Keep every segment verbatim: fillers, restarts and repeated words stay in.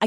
I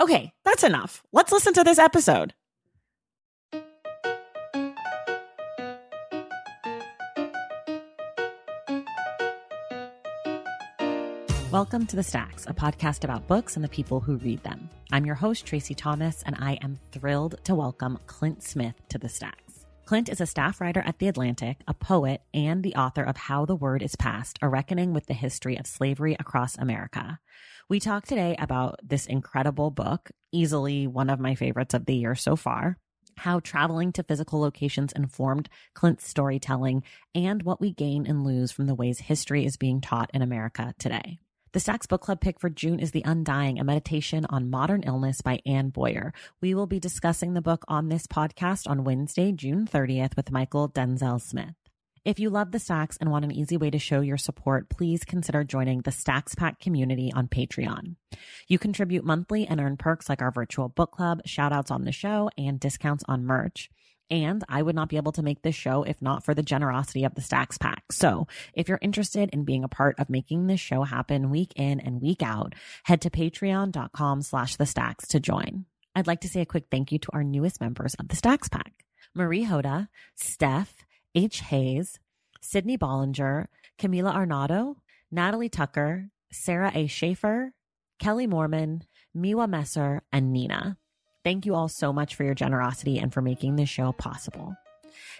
Okay, that's enough. Let's listen to this episode. Welcome to The Stacks, a podcast about books and the people who read them. I'm your host, Tracy Thomas, and I am thrilled to welcome Clint Smith to The Stacks. Clint is a staff writer at The Atlantic, a poet, and the author of How the Word is Passed, a reckoning with the history of slavery across America. We talk today about this incredible book, easily one of my favorites of the year so far, how traveling to physical locations informed Clint's storytelling, and what we gain and lose from the ways history is being taught in America today. The Stacks Book Club pick for June is The Undying, a meditation on modern illness by Anne Boyer. We will be discussing the book on this podcast on Wednesday, June thirtieth with Mychal Denzel Smith. If you love The Stacks and want an easy way to show your support, please consider joining the Stacks Pack community on Patreon. You contribute monthly and earn perks like our virtual book club, shout-outs on the show, and discounts on merch. And I would not be able to make this show if not for the generosity of the Stacks Pack. So if you're interested in being a part of making this show happen week in and week out, head to patreon dot com slash the stacks to join. I'd like to say a quick thank you to our newest members of the Stacks Pack: Marie Hoda, Steph, H. Hayes, Sydney Bollinger, Camila Arnado, Natalie Tucker, Sarah A. Schaefer, Kelly Mormon, Miwa Messer, and Nina. Thank you all so much for your generosity and for making this show possible.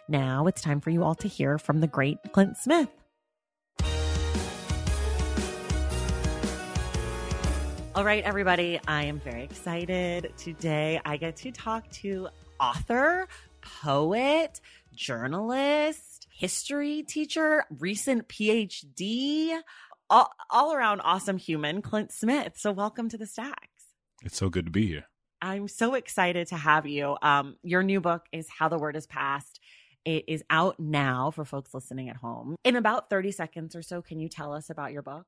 Now it's time for you all to hear from the great Clint Smith. All right, everybody, I am very excited. Today I get to talk to author, poet, journalist, history teacher, recent P H D, all, all around awesome human, Clint Smith. So welcome to the Stacks. It's so good to be here. I'm so excited to have you. Um, your new book is How the Word is Passed. It is out now for folks listening at home. In about thirty seconds or so, can you tell us about your book?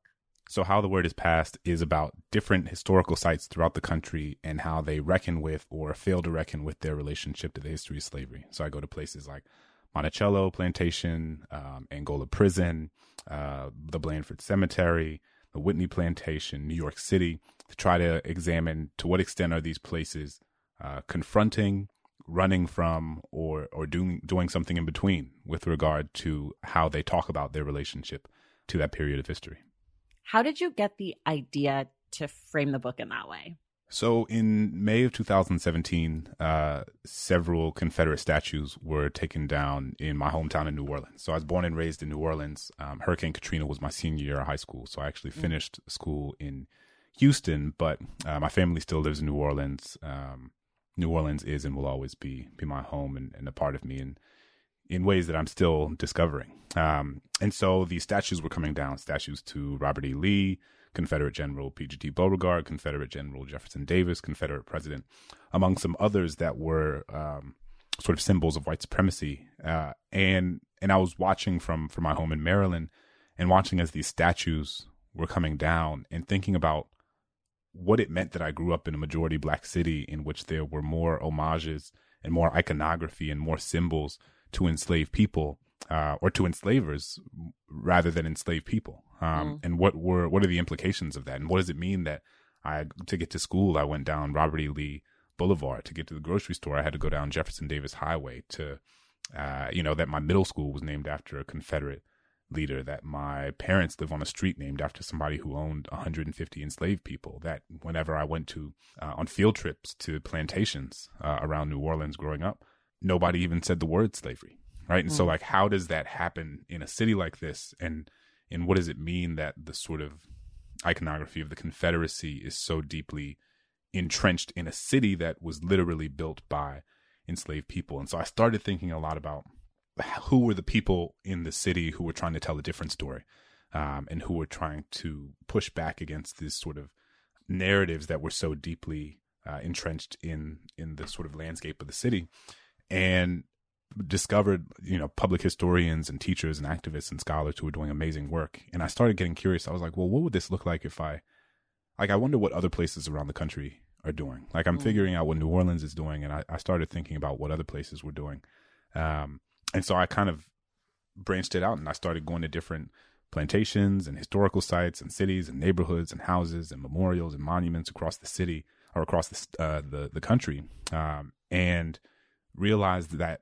So How the Word is Passed is about different historical sites throughout the country and how they reckon with or fail to reckon with their relationship to the history of slavery. So I go to places like Monticello Plantation, um, Angola Prison, uh, the Blanford Cemetery, the Whitney Plantation, New York City, to try to examine to what extent are these places uh, confronting, running from, or or doing doing something in between with regard to how they talk about their relationship to that period of history. How did you get the idea to frame the book in that way? So in May of two thousand seventeen, uh, several Confederate statues were taken down in my hometown in New Orleans. So I was born and raised in New Orleans. Um, Hurricane Katrina was my senior year of high school. So I actually mm-hmm. finished school in Houston, but uh, my family still lives in New Orleans. Um, New Orleans is and will always be be my home and, and a part of me in, in ways that I'm still discovering. Um, and so the statues were coming down, statues to Robert E. Lee, Confederate General P G T Beauregard, Confederate General Jefferson Davis, Confederate President, among some others that were um, sort of symbols of white supremacy. Uh, and and I was watching from, from my home in Maryland and watching as these statues were coming down and thinking about what it meant that I grew up in a majority black city in which there were more homages and more iconography and more symbols to enslaved people. Uh, or to enslavers rather than enslaved people. Um, mm. And what were what are the implications of that? And what does it mean that I to get to school, I went down Robert E. Lee Boulevard? To get to the grocery store, I had to go down Jefferson Davis Highway. To, uh, you know, that my middle school was named after a Confederate leader, that my parents live on a street named after somebody who owned one hundred fifty enslaved people, that whenever I went to uh, on field trips to plantations uh, around New Orleans growing up, nobody even said the word slavery, right? And mm. so like, how does that happen in a city like this? And and what does it mean that the sort of iconography of the Confederacy is so deeply entrenched in a city that was literally built by enslaved people? And so I started thinking a lot about who were the people in the city who were trying to tell a different story, um, and who were trying to push back against these sort of narratives that were so deeply uh, entrenched in, in the sort of landscape of the city, and discovered, you know, public historians and teachers and activists and scholars who were doing amazing work. And I started getting curious. I was like, well, what would this look like if I, like, I wonder what other places around the country are doing. Like, I'm mm-hmm. figuring out what New Orleans is doing. And I, I started thinking about what other places were doing. Um, And so I kind of branched it out, and I started going to different plantations and historical sites and cities and neighborhoods and houses and memorials and monuments across the city or across the uh, the, the country, um, and realized that,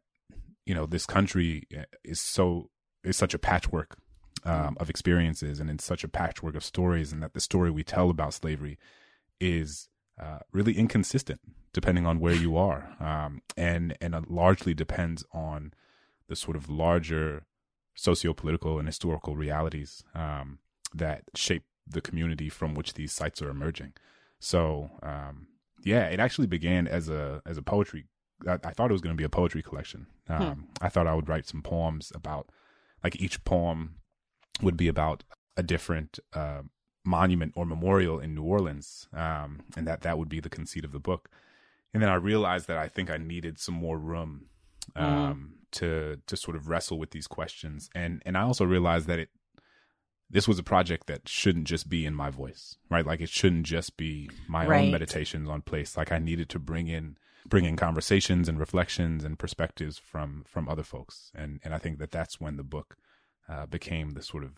you know, this country is so is such a patchwork um, of experiences, and it's such a patchwork of stories, and that the story we tell about slavery is uh, really inconsistent depending on where you are, um, and and it largely depends on the sort of larger socio-political and historical realities um, that shape the community from which these sites are emerging. So, um, yeah, it actually began as a as a poetry. I, I thought it was going to be a poetry collection. Um, hmm. I thought I would write some poems about, like, each poem would be about a different uh, monument or memorial in New Orleans, um, and that that would be the conceit of the book. And then I realized that I think I needed some more room um, mm. to to sort of wrestle with these questions. And and I also realized that it this was a project that shouldn't just be in my voice, right? Like, it shouldn't just be my right. own meditations on place. Like, I needed to bring in bring in conversations and reflections and perspectives from from other folks. And and I think that that's when the book uh, became the sort of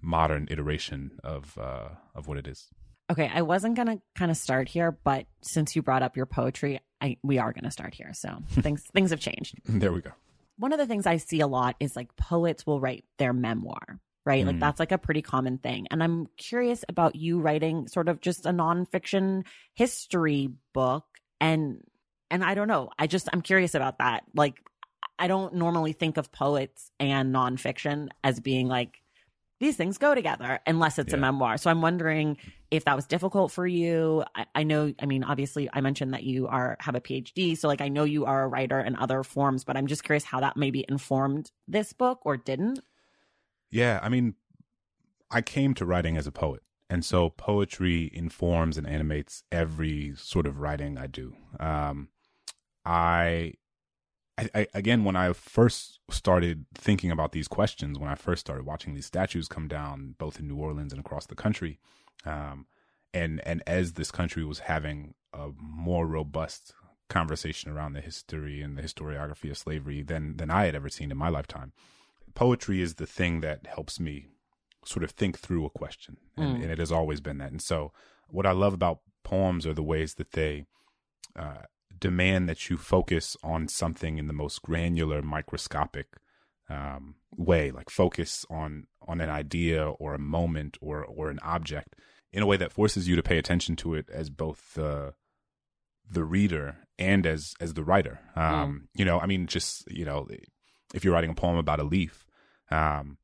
modern iteration of uh, of what it is. Okay, I wasn't going to kind of start here, but since you brought up your poetry, I, we are going to start here. So things things have changed. There we go. One of the things I see a lot is, like, poets will write their memoir, right? Mm. Like, that's like a pretty common thing. And I'm curious about you writing sort of just a nonfiction history book. And and I don't know. I just, I'm curious about that. Like, I don't normally think of poets and nonfiction as being like, these things go together unless it's yeah. a memoir. So I'm wondering if that was difficult for you. I, I know, I mean, obviously I mentioned that you are have a P H D. So, like, I know you are a writer in other forms, but I'm just curious how that maybe informed this book or didn't. Yeah. I mean, I came to writing as a poet. And so poetry informs and animates every sort of writing I do. Um, I... I, again, when I first started thinking about these questions, when I first started watching these statues come down, both in New Orleans and across the country, um, and and as this country was having a more robust conversation around the history and the historiography of slavery than than I had ever seen in my lifetime, poetry is the thing that helps me sort of think through a question, and, mm. and it has always been that. And so, what I love about poems are the ways that they uh, demand that you focus on something in the most granular, microscopic um, way, like focus on on an idea or a moment or or an object in a way that forces you to pay attention to it as both the the reader and as as the writer. Um, mm. You know, I mean, just, you know, if you're writing a poem about a leaf, um,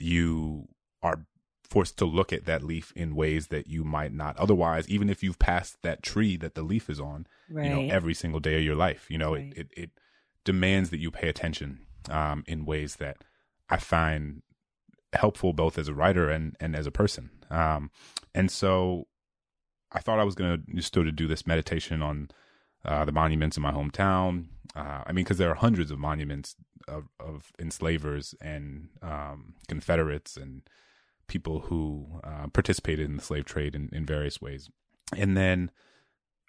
you are forced to look at that leaf in ways that you might not otherwise, even if you've passed that tree that the leaf is on, right. you know, every single day of your life. You know, right. it, it it demands that you pay attention um, in ways that I find helpful both as a writer and, and as a person. Um, and so I thought I was going to still to do this meditation on uh, the monuments in my hometown. Uh, I mean, because there are hundreds of monuments of, of enslavers and um, Confederates and people who uh, participated in the slave trade in, in various ways. And then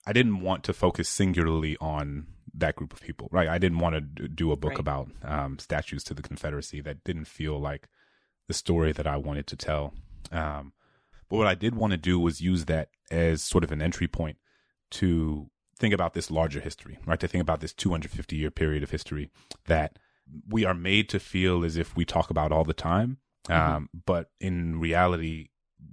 I didn't want to focus singularly on that group of people, right? I didn't want to do a book right. about um, statues to the Confederacy. That didn't feel like the story that I wanted to tell. Um, but what I did want to do was use that as sort of an entry point to think about this larger history, right? To think about this two hundred fifty year period of history that we are made to feel as if we talk about all the time. Mm-hmm. Um, but in reality,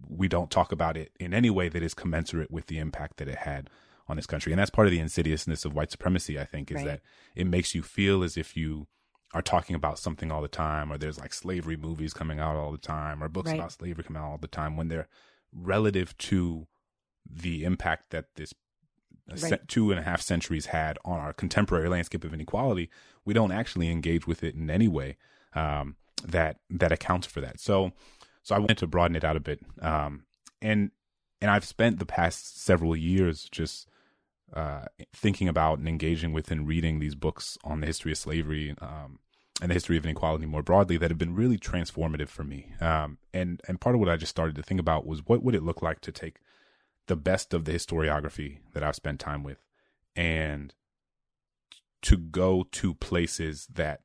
we don't talk about it in any way that is commensurate with the impact that it had on this country. And that's part of the insidiousness of white supremacy, I think, is right. that it makes you feel as if you are talking about something all the time, or there's like slavery movies coming out all the time, or books right. about slavery coming out all the time, when they're relative to the impact that this right. two and a half centuries had on our contemporary landscape of inequality. We don't actually engage with it in any way um, that that accounts for that. So, so I wanted to broaden it out a bit, um, and and I've spent the past several years just Uh, thinking about and engaging with and reading these books on the history of slavery um, and the history of inequality more broadly that have been really transformative for me. Um, and and part of what I just started to think about was, what would it look like to take the best of the historiography that I've spent time with and to go to places that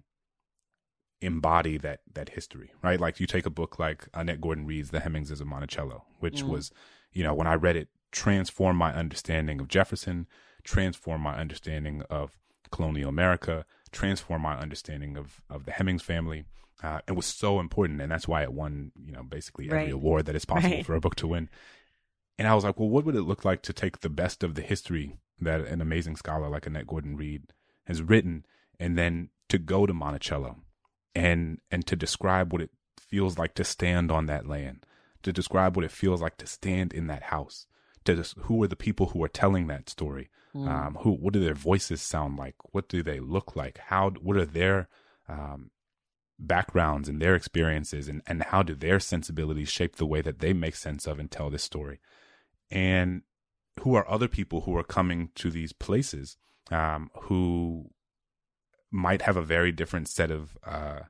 embody that that history, right? Like, you take a book like Annette Gordon Reed's The Hemingses of Monticello, which yeah. was, you know, when I read it, transform my understanding of Jefferson, transform my understanding of colonial America, transform my understanding of, of the Hemings family. Uh, it was so important. And that's why it won, you know, basically every right. award that is possible right. for a book to win. And I was like, well, what would it look like to take the best of the history that an amazing scholar like Annette Gordon Reed has written, and then to go to Monticello and, and to describe what it feels like to stand on that land, to describe what it feels like to stand in that house, to just, who are the people who are telling that story? Mm. Um, who? What do their voices sound like? What do they look like? How? What are their um, backgrounds and their experiences? And, and how do their sensibilities shape the way that they make sense of and tell this story? And who are other people who are coming to these places um, who might have a very different set of uh,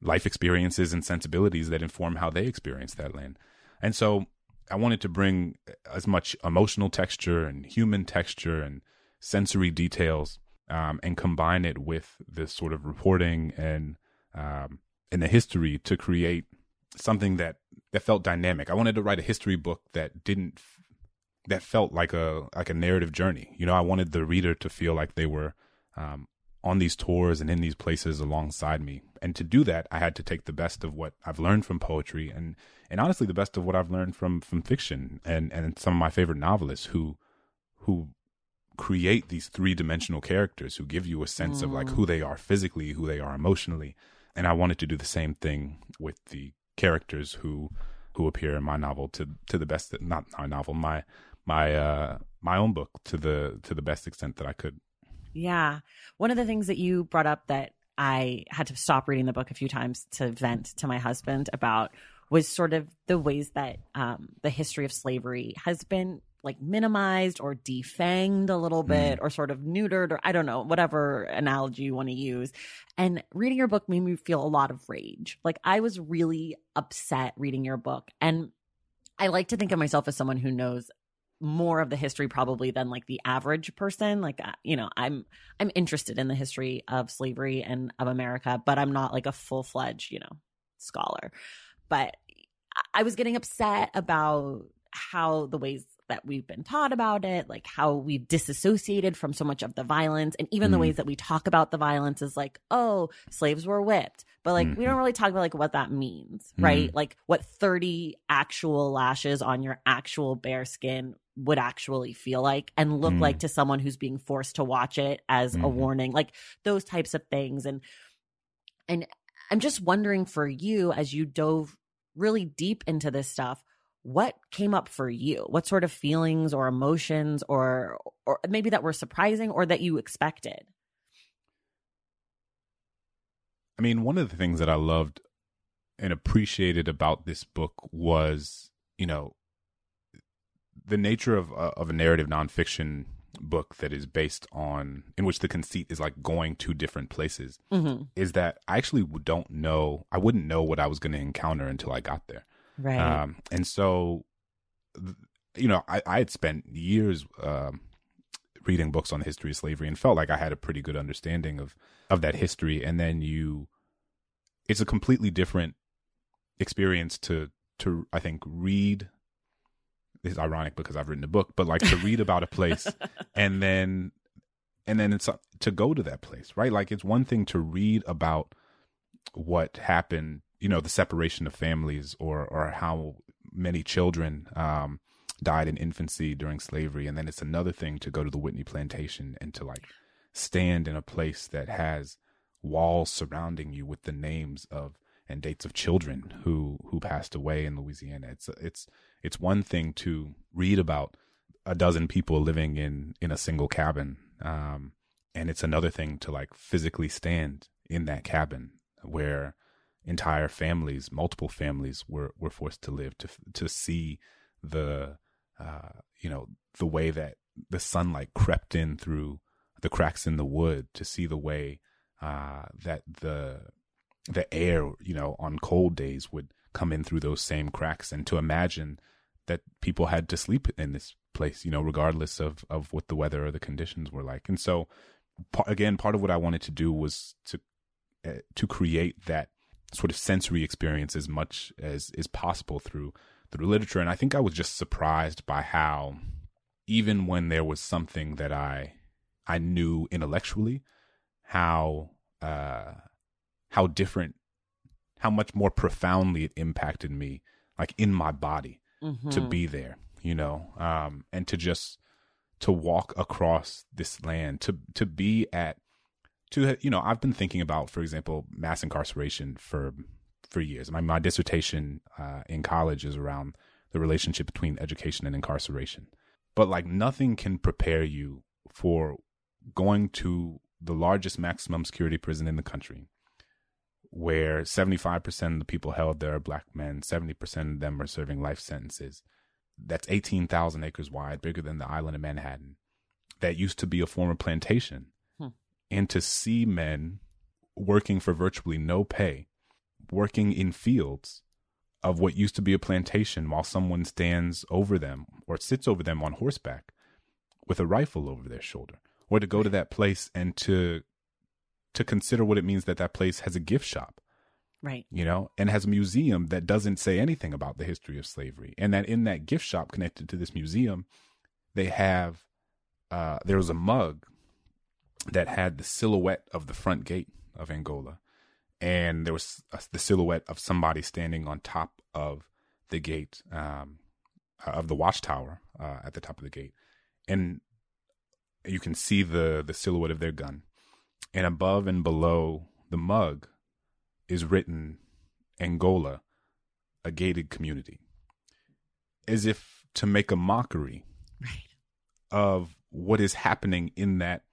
life experiences and sensibilities that inform how they experience that land? And so I wanted to bring as much emotional texture and human texture and sensory details um, and combine it with this sort of reporting and um, and the history to create something that, that felt dynamic. I wanted to write a history book that didn't that felt like a like a narrative journey. You know, I wanted the reader to feel like they were um, on these tours and in these places alongside me. And to do that, I had to take the best of what I've learned from poetry and, and honestly, the best of what I've learned from, from fiction and, and some of my favorite novelists who, who create these three dimensional characters who give you a sense mm. of like who they are physically, who they are emotionally. And I wanted to do the same thing with the characters who, who appear in my novel to, to the best that, not my novel, my, my, uh, my own book to the, to the best extent that I could. Yeah. One of the things that you brought up that I had to stop reading the book a few times to vent to my husband about was sort of the ways that um, the history of slavery has been like minimized or defanged a little bit mm. or sort of neutered, or I don't know, whatever analogy you want to use. And reading your book made me feel a lot of rage. Like, I was really upset reading your book. And I like to think of myself as someone who knows more of the history probably than like the average person. Like, you know, I'm, I'm interested in the history of slavery and of America, but I'm not like a full fledged, you know, scholar. But I was getting upset about how the ways that we've been taught about it, like how we've disassociated from so much of the violence, and even mm. the ways that we talk about the violence is like, oh, slaves were whipped. But like, mm-hmm. we don't really talk about like what that means, mm-hmm. right? Like what thirty actual lashes on your actual bare skin would actually feel like and look mm-hmm. like to someone who's being forced to watch it as mm-hmm. a warning, like those types of things. And, and I'm just wondering for you, as you dove really deep into this stuff, what came up for you? What sort of feelings or emotions or, or maybe that were surprising or that you expected? I mean, one of the things that I loved and appreciated about this book was, you know, the nature of uh, of a narrative nonfiction book that is based on, in which the conceit is like going to different places, mm-hmm. is that I actually don't know, I wouldn't know what I was going to encounter until I got there. Right. Um, and so, you know, I, I had spent years um, reading books on the history of slavery and felt like I had a pretty good understanding of, of that history. And then you, it's a completely different experience to, to I think, read. It's ironic because I've written a book, but like to read about a place and then And then it's to go to that place, right? Like, it's one thing to read about what happened, you know, the separation of families, or or how many children um, died in infancy during slavery. And then it's another thing to go to the Whitney Plantation and to, like, stand in a place that has walls surrounding you with the names of and dates of children who who passed away in Louisiana. It's it's it's one thing to read about a dozen people living in in a single cabin. Um, and it's another thing to, like, physically stand in that cabin where entire families, multiple families were, were forced to live, to, to see the, uh, you know, the way that the sunlight crept in through the cracks in the wood, to see the way, uh, that the, the air, you know, on cold days would come in through those same cracks, and to imagine that people had to sleep in this place, you know, regardless of, of what the weather or the conditions were like. And so, again, part of what I wanted to do was to uh, to create that sort of sensory experience as much as is possible through through literature. And I think I was just surprised by how, even when there was something that I I knew intellectually, how uh, how different, how much more profoundly it impacted me, like, in my body. Mm-hmm. To be there, you know, um, and to just to walk across this land, to to be at, to, you know, I've been thinking about, for example, mass incarceration for for years. My my dissertation uh, in college is around the relationship between education and incarceration. But, like, nothing can prepare you for going to the largest maximum security prison in the country, where seventy-five percent of the people held there are Black men, seventy percent of them are serving life sentences. That's eighteen thousand acres wide, bigger than the island of Manhattan. That used to be a former plantation. Hmm. And to see men working for virtually no pay, working in fields of what used to be a plantation, while someone stands over them or sits over them on horseback with a rifle over their shoulder, or to go to that place and to to consider what it means that that place has a gift shop, right? You know, and has a museum that doesn't say anything about the history of slavery. And that in that gift shop connected to this museum, they have, uh, there was a mug that had the silhouette of the front gate of Angola. And there was a, the silhouette of somebody standing on top of the gate, um, of the watchtower, uh, at the top of the gate. And you can see the, the silhouette of their gun. And above and below the mug is written, Angola, a gated community. As if to make a mockery, right, of what is happening in that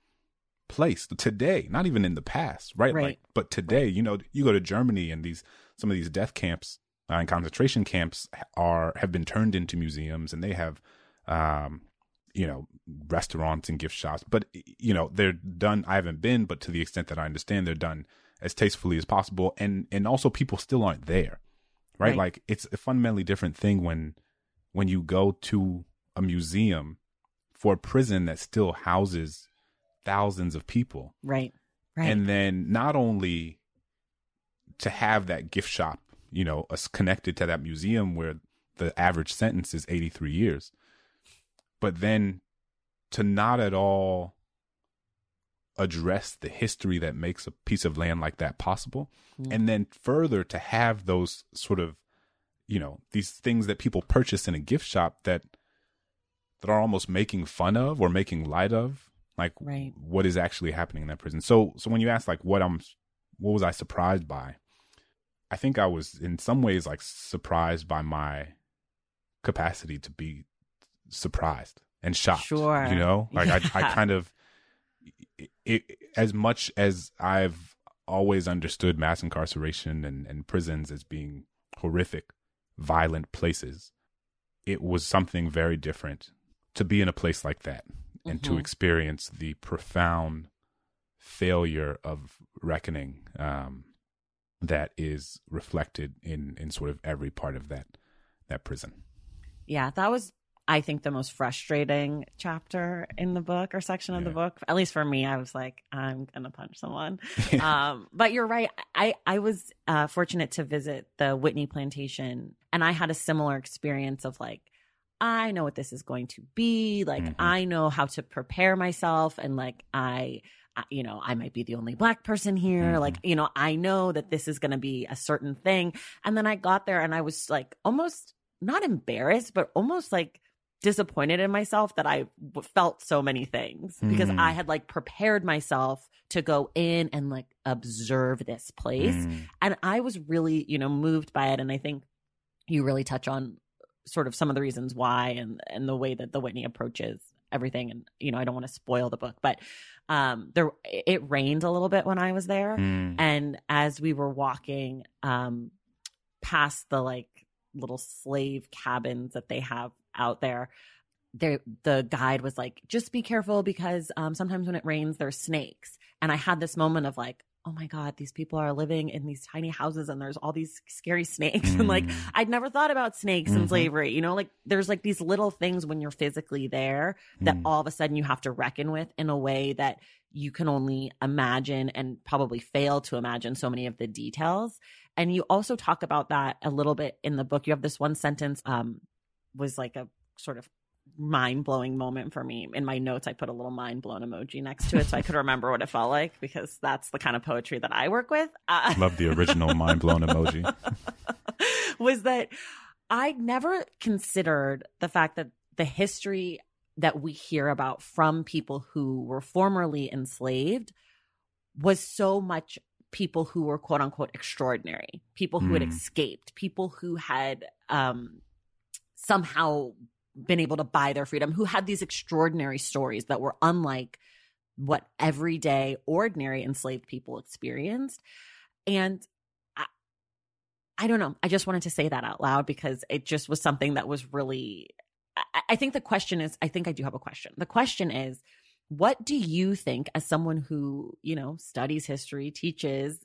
place today, not even in the past, right? Right. Like, but today, right. You know, you go to Germany, and these some of these death camps uh, and concentration camps are have been turned into museums, and they have um you know, restaurants and gift shops, but, you know, they're done. I haven't been, but to the extent that I understand, they're done as tastefully as possible. And, and also people still aren't there, right? Right. Like, it's a fundamentally different thing when, when you go to a museum for a prison that still houses thousands of people. Right. Right. And then not only to have that gift shop, you know, connected to that museum where the average sentence is eighty-three years, but then to not at all address the history that makes a piece of land like that possible. Mm. And then further to have those sort of, you know, these things that people purchase in a gift shop that that are almost making fun of or making light of, like, right, what is actually happening in that prison. So so when you ask, like, what I'm what was I surprised by? I think I was in some ways, like, surprised by my capacity to be surprised and shocked. Sure. You know, like, yeah. I, I kind of, it, it, as much as I've always understood mass incarceration and, and prisons as being horrific, violent places, it was something very different to be in a place like that, mm-hmm, and to experience the profound failure of reckoning um, that is reflected in, in sort of every part of that, that prison. Yeah, that was, I think, the most frustrating chapter in the book or section of, yeah, the book, at least for me. I was like, I'm going to punch someone. um, but you're right. I, I was uh, fortunate to visit the Whitney Plantation, and I had a similar experience of, like, I know what this is going to be. Like, mm-hmm. I know how to prepare myself. And like, I, I, you know, I might be the only Black person here. Mm-hmm. Like, you know, I know that this is going to be a certain thing. And then I got there and I was like almost not embarrassed, but almost like disappointed in myself that I w- felt so many things mm-hmm. because I had like prepared myself to go in and like observe this place. Mm-hmm. And I was really, you know, moved by it. And I think you really touch on sort of some of the reasons why and, and the way that the Whitney approaches everything. And, you know, I don't want to spoil the book, but um, there it rained a little bit when I was there. Mm. And as we were walking um, past the like little slave cabins that they have out there, there the guide was like, just be careful because um, sometimes when it rains, there's snakes. And I had this moment of like, oh my God, these people are living in these tiny houses and there's all these scary snakes. Mm. And like, I'd never thought about snakes mm-hmm. in slavery. You know, like there's like these little things when you're physically there that mm. all of a sudden you have to reckon with in a way that you can only imagine and probably fail to imagine so many of the details. And you also talk about that a little bit in the book. You have this one sentence um, was like a sort of mind-blowing moment for me. In my notes, I put a little mind-blown emoji next to it so I could remember what it felt like, because that's the kind of poetry that I work with. Uh, Love the original mind-blown emoji. Was that I never considered the fact that the history that we hear about from people who were formerly enslaved was so much people who were quote-unquote extraordinary, people who mm. had escaped, people who had um, somehow been able to buy their freedom, who had these extraordinary stories that were unlike what everyday ordinary enslaved people experienced. And I, I don't know. I just wanted to say that out loud because it just was something that was really, I, I think the question is, I think I do have a question. The question is, what do you think, as someone who, you know, studies history, teaches,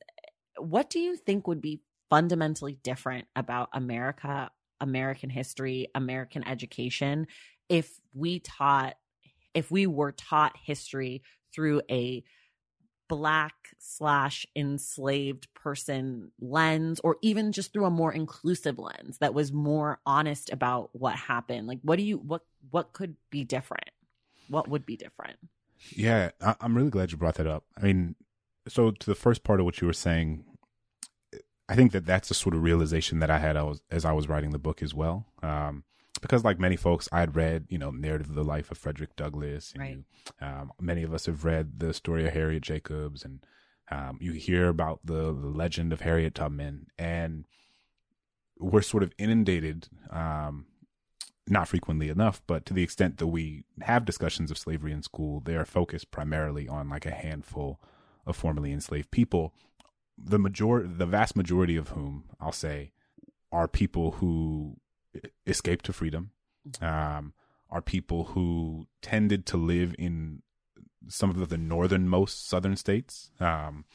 what do you think would be fundamentally different about America, American history, American education, if we taught, if we were taught history through a Black slash enslaved person lens, or even just through a more inclusive lens that was more honest about what happened? Like, what do you, what, what could be different? What would be different? Yeah, I, I'm really glad you brought that up. I mean, so to the first part of what you were saying, I think that that's the sort of realization that I had I was, as I was writing the book as well. Um, because like many folks, I had read, you know, Narrative of the Life of Frederick Douglass. And, right. um, many of us have read the story of Harriet Jacobs, and um, you hear about the, the legend of Harriet Tubman. And we're sort of inundated, um, not frequently enough, but to the extent that we have discussions of slavery in school, they are focused primarily on like a handful of formerly enslaved people. The major, the vast majority of whom, I'll say, are people who escaped to freedom, um, are people who tended to live in some of the northernmost southern states, um,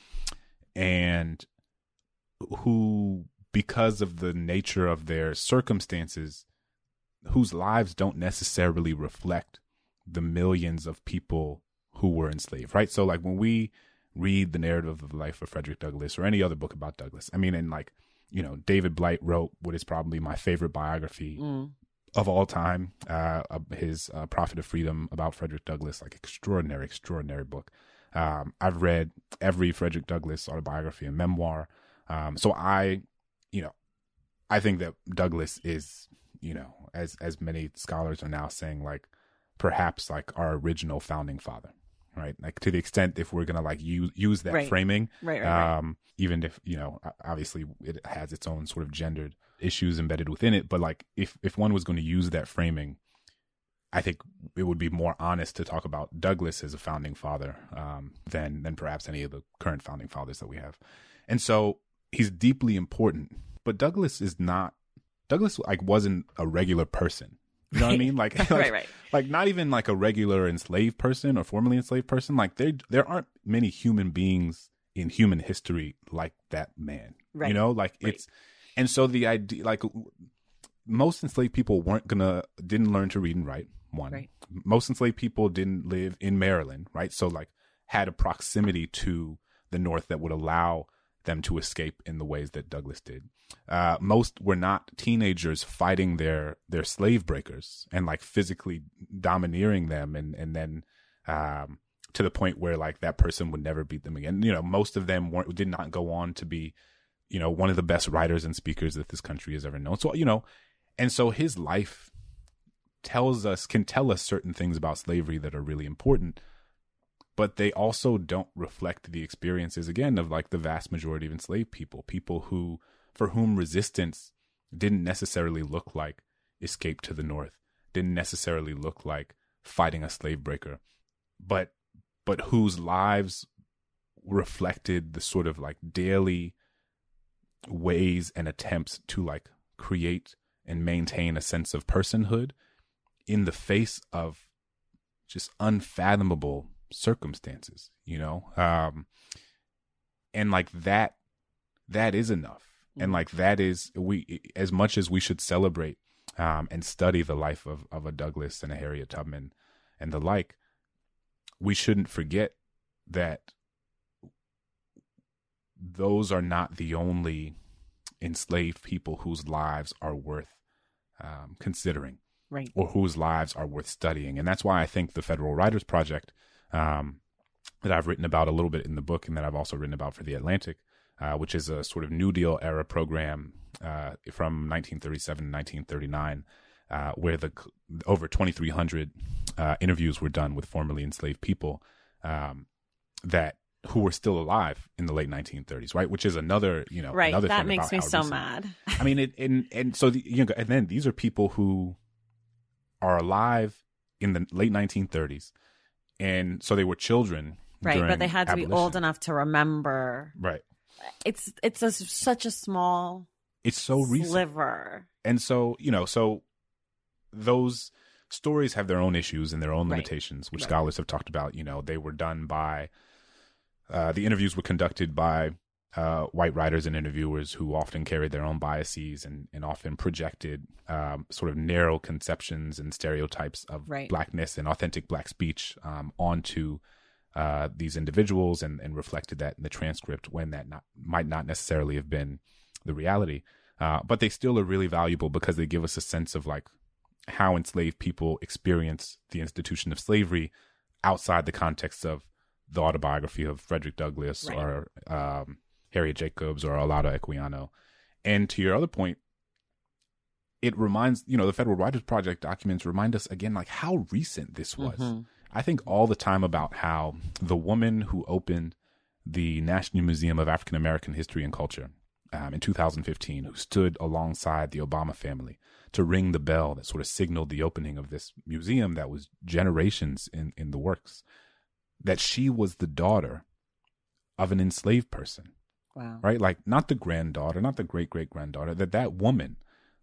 and who, because of the nature of their circumstances, whose lives don't necessarily reflect the millions of people who were enslaved, right? So like when we read the Narrative of the Life of Frederick Douglass or any other book about Douglass. I mean, and like, you know, David Blight wrote what is probably my favorite biography mm. of all time, uh, his uh, Prophet of Freedom, about Frederick Douglass, like extraordinary, extraordinary book. Um, I've read every Frederick Douglass autobiography and memoir. Um, so I, you know, I think that Douglass is, you know, as, as many scholars are now saying, like perhaps like our original founding father. Right. Like to the extent if we're going to like use, use that right. framing, right, right, um, right. even if, you know, obviously it has its own sort of gendered issues embedded within it. But like if, if one was going to use that framing, I think it would be more honest to talk about Douglass as a founding father um, than than perhaps any of the current founding fathers that we have. And so he's deeply important. But Douglass is not Douglass like wasn't a regular person. You know what I mean? Like, like, right, right. like not even like a regular enslaved person or formerly enslaved person. Like there, there aren't many human beings in human history like that man, right. you know, like right. it's, and so the idea, like most enslaved people weren't gonna, didn't learn to read and write. One, right. most enslaved people didn't live in Maryland. Right. So like had a proximity to the North that would allow them to escape in the ways that Douglas did. Uh, most were not teenagers fighting their their slave breakers and like physically domineering them, and and then um, to the point where like that person would never beat them again. You know, most of them weren't, did not go on to be, you know, one of the best writers and speakers that this country has ever known. So, you know, and so his life tells us, can tell us certain things about slavery that are really important, but they also don't reflect the experiences, again, of like the vast majority of enslaved people, people who, for whom resistance didn't necessarily look like escape to the North, didn't necessarily look like fighting a slave breaker, but, but whose lives reflected the sort of like daily ways and attempts to like create and maintain a sense of personhood in the face of just unfathomable circumstances, you know? Um, and like that, that is enough. And like, that is, we, as much as we should celebrate um, and study the life of, of a Douglas and a Harriet Tubman and the like, we shouldn't forget that those are not the only enslaved people whose lives are worth um, considering, right, or whose lives are worth studying. And that's why I think the Federal Writers Project, um, that I've written about a little bit in the book and that I've also written about for The Atlantic, uh, which is a sort of New Deal era program uh, from nineteen thirty-seven to nineteen thirty-nine, uh, where the over twenty-three hundred uh, interviews were done with formerly enslaved people um, that who were still alive in the late nineteen thirties, right? Which is another, you know, right, another that thing makes me so recent. Mad. I mean, it, and and so the, you know, and then these are people who are alive in the late nineteen thirties, and so they were children, right? But they had to abolition. Be old enough to remember, right? It's it's a, such a small, it's so recent sliver, and so you know, so those stories have their own issues and their own limitations, right, which right. Scholars have talked about. You know, they were done by. Uh, the interviews were conducted by uh, white writers and interviewers who often carried their own biases and, and often projected um, sort of narrow conceptions and stereotypes of right. Blackness and authentic Black speech um, onto uh, these individuals and, and reflected that in the transcript when that not, might not necessarily have been the reality. Uh, but they still are really valuable because they give us a sense of like how enslaved people experience the institution of slavery outside the context of the autobiography of Frederick Douglass right. or um, Harriet Jacobs or Olaudah Equiano. And to your other point, it reminds, you know, the Federal Writers Project documents remind us again, like how recent this was. Mm-hmm. I think all the time about how the woman who opened the National Museum of African American History and Culture um, in two thousand fifteen, who stood alongside the Obama family to ring the bell that sort of signaled the opening of this museum that was generations in, in the works, that she was the daughter of an enslaved person, wow. right? Like not the granddaughter, not the great-great-granddaughter, that that woman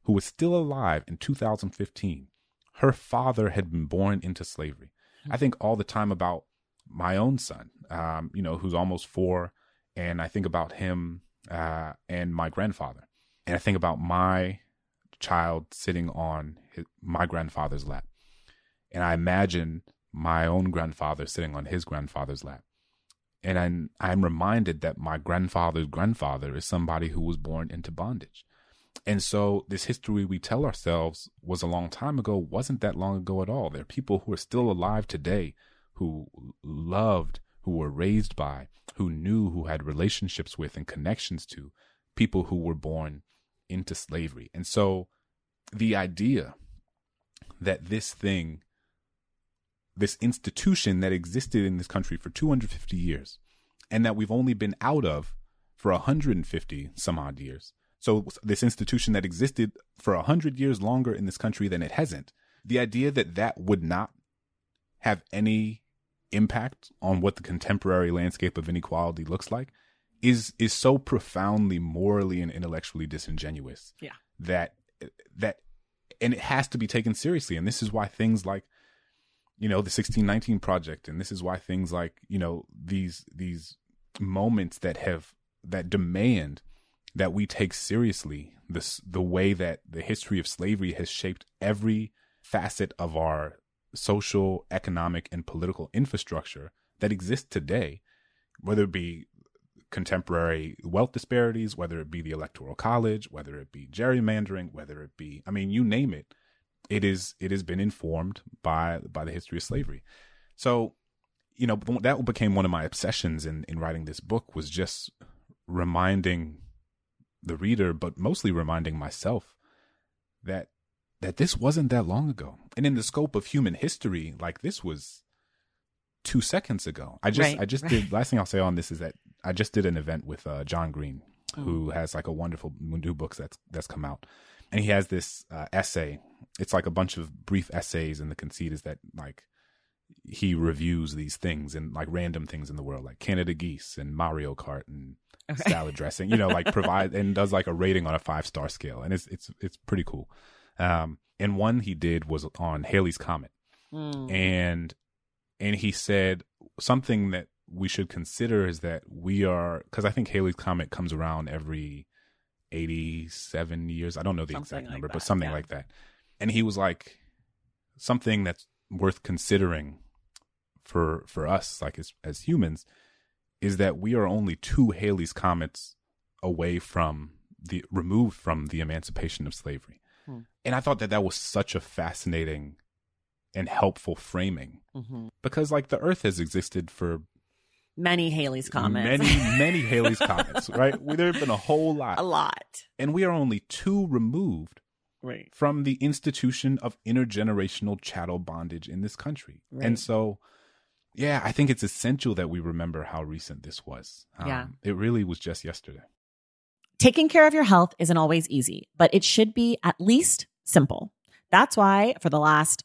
who was still alive in two thousand fifteen, her father had been born into slavery. Mm-hmm. I think all the time about my own son, um, you know, who's almost four, and I think about him uh, and my grandfather. And I think about my child sitting on his, my grandfather's lap. And I imagine my own grandfather sitting on his grandfather's lap. And I'm, I'm reminded that my grandfather's grandfather is somebody who was born into bondage. And so this history we tell ourselves was a long time ago, wasn't that long ago at all. There are people who are still alive today who loved, who were raised by, who knew, who had relationships with and connections to people who were born into slavery. And so the idea that this thing, this institution that existed in this country for two hundred fifty years and that we've only been out of for one hundred fifty some odd years. So this institution that existed for one hundred years longer in this country than it hasn't, the idea that that would not have any impact on what the contemporary landscape of inequality looks like is is so profoundly morally and intellectually disingenuous. Yeah. That, that, and it has to be taken seriously. And this is why things like, you know, the sixteen nineteen Project, and this is why things like, you know, these these moments that have that demand that we take seriously this the way that the history of slavery has shaped every facet of our social, economic, and political infrastructure that exists today, whether it be contemporary wealth disparities, whether it be the Electoral College, whether it be gerrymandering, whether it be, I mean, you name it, it is, it has been informed by, by the history of slavery. So, you know, that became one of my obsessions in, in writing this book, was just reminding the reader, but mostly reminding myself that, that this wasn't that long ago. And in the scope of human history, like, this was two seconds ago. I just, right, I just right. did, last thing I'll say on this is that I just did an event with uh, John Green, mm. who has like a wonderful new book that's, that's come out. And he has this uh, essay. It's like a bunch of brief essays. And the conceit is that, like, he reviews these things and like random things in the world, like Canada geese and Mario Kart and okay. salad dressing, you know, like provide and does like a rating on a five star scale. And it's, it's, it's pretty cool. Um, and one he did was on Halley's Comet. Mm. And, and he said something that we should consider is that we are, because I think Halley's Comet comes around every eighty-seven years. I don't know the something exact like number, that. but something yeah. like that. And he was like, something that's worth considering for for us, like as, as humans, is that we are only two Halley's Comets away from the, removed from the emancipation of slavery. Hmm. And I thought that that was such a fascinating and helpful framing, mm-hmm. because like the Earth has existed for many Halley's Comets, many many Halley's Comets, right? There have been a whole lot, a lot, and we are only two removed right. from the institution of intergenerational chattel bondage in this country, right. and so yeah, I think it's essential that we remember how recent this was. Um, yeah, it really was just yesterday. Taking care of your health isn't always easy, but it should be at least simple. That's why for the last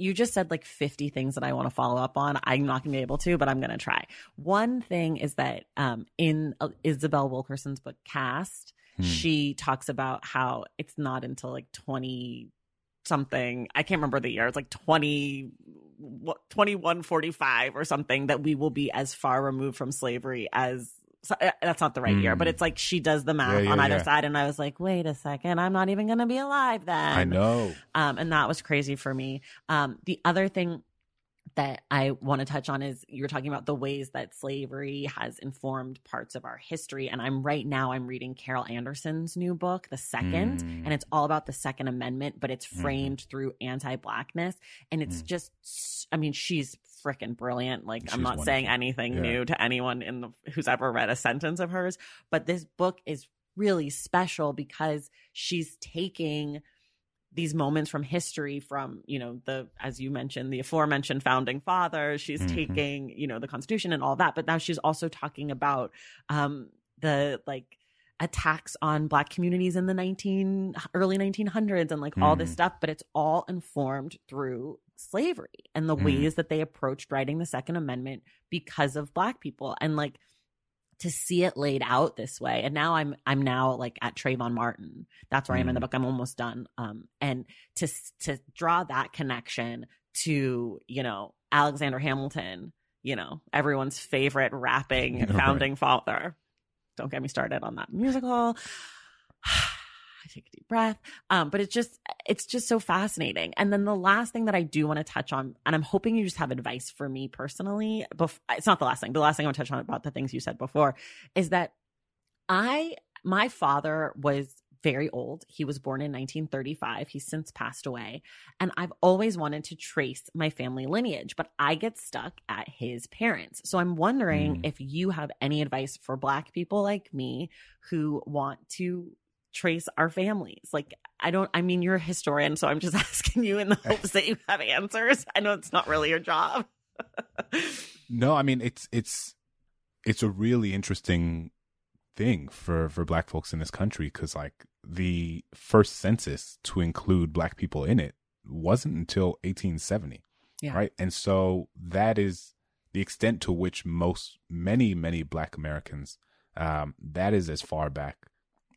You just said like fifty things that I want to follow up on. I'm not going to be able to, but I'm going to try. One thing is that um, in uh, Isabel Wilkerson's book, Cast, hmm. she talks about how it's not until like twenty something. I can't remember the year. It's like twenty, what, twenty-one forty-five or something that we will be as far removed from slavery as so, uh, that's not the right mm. year, but it's like she does the math yeah, yeah, on either yeah. side. And I was like, wait a second, I'm not even going to be alive then. I know. Um, and that was crazy for me. Um, the other thing that I want to touch on is you were talking about the ways that slavery has informed parts of our history. And I'm right now, I'm reading Carol Anderson's new book, The Second, mm. and it's all about the Second Amendment, but it's framed mm. through anti-Blackness. And it's mm. just, I mean, she's freaking brilliant. Like, she's I'm not wonderful. saying anything yeah. new to anyone in the, who's ever read a sentence of hers, but this book is really special because she's taking these moments from history, from, you know, the, as you mentioned, the aforementioned founding fathers, she's mm-hmm. taking, you know, the Constitution and all that. But now she's also talking about um, the like attacks on Black communities in the nineteen early nineteen hundreds and like mm. all this stuff. But it's all informed through slavery and the mm. ways that they approached writing the Second Amendment because of Black people. And like, to see it laid out this way. And now I'm I'm now like at Trayvon Martin. That's where mm. I am in the book. I'm almost done. Um, and to to draw that connection to, you know, Alexander Hamilton, you know, everyone's favorite rapping founding right. father. Don't get me started on that musical. I take a deep breath. Um, but it's just it's just so fascinating. And then the last thing that I do want to touch on, and I'm hoping you just have advice for me personally. Bef- it's not the last thing. But the last thing I want to touch on about the things you said before is that I my father was very old. He was born in nineteen thirty-five. He's since passed away. And I've always wanted to trace my family lineage, but I get stuck at his parents. So I'm wondering mm. if you have any advice for Black people like me who want to trace our families. Like, I don't, I mean, you're a historian, so I'm just asking you in the hopes that you have answers. I know it's not really your job. No, I mean, it's, it's, it's a really interesting thing for, for Black folks in this country, because like the first census to include Black people in it wasn't until eighteen seventy. Yeah. Right. And so that is the extent to which most, many, many Black Americans, um, that is as far back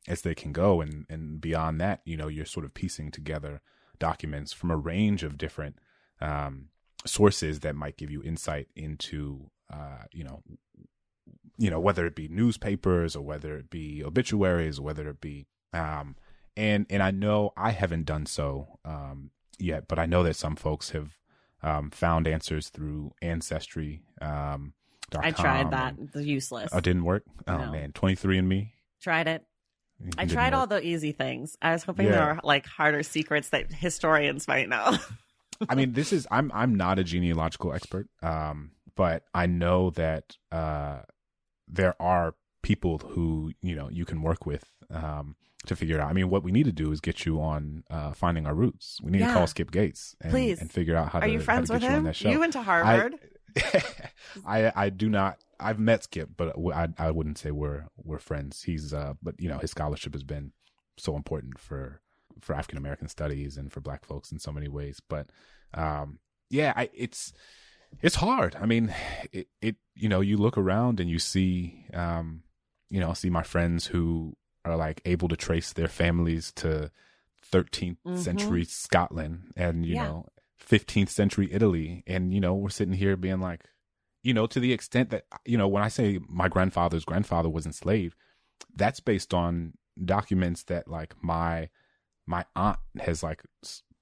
as they can go. And, and beyond that, you know, you're sort of piecing together documents from a range of different um, sources that might give you insight into, uh, you know, you know, whether it be newspapers or whether it be obituaries, or whether it be, um, and, and I know I haven't done so um, yet, but I know that some folks have um, found answers through Ancestry. Um, I tried that. And, it's useless. Oh, it didn't work. Oh no. Man. twenty-three and me. Tried it. I tried all the easy things. I was hoping yeah. there were like harder secrets that historians might know. I mean, this is I'm I'm not a genealogical expert, um, but I know that uh, there are people who, you know, you can work with um, to figure it out. I mean, what we need to do is get you on uh, Finding Our Roots. We need yeah. to call Skip Gates and, Please. and figure out how to, are you friends with him? You on that show. You went to Harvard. I, I I do not. I've met Skip, but I I wouldn't say we're we're friends. He's uh, but you know, his scholarship has been so important for for African American studies and for Black folks in so many ways. But um, yeah, I, it's it's hard. I mean, it, it you know, you look around and you see um, you know, see my friends who are like able to trace their families to thirteenth mm-hmm. century Scotland and you yeah. know fifteenth century Italy, and you know, we're sitting here being like, you know, to the extent that, you know, when I say my grandfather's grandfather was enslaved, that's based on documents that like my my aunt has like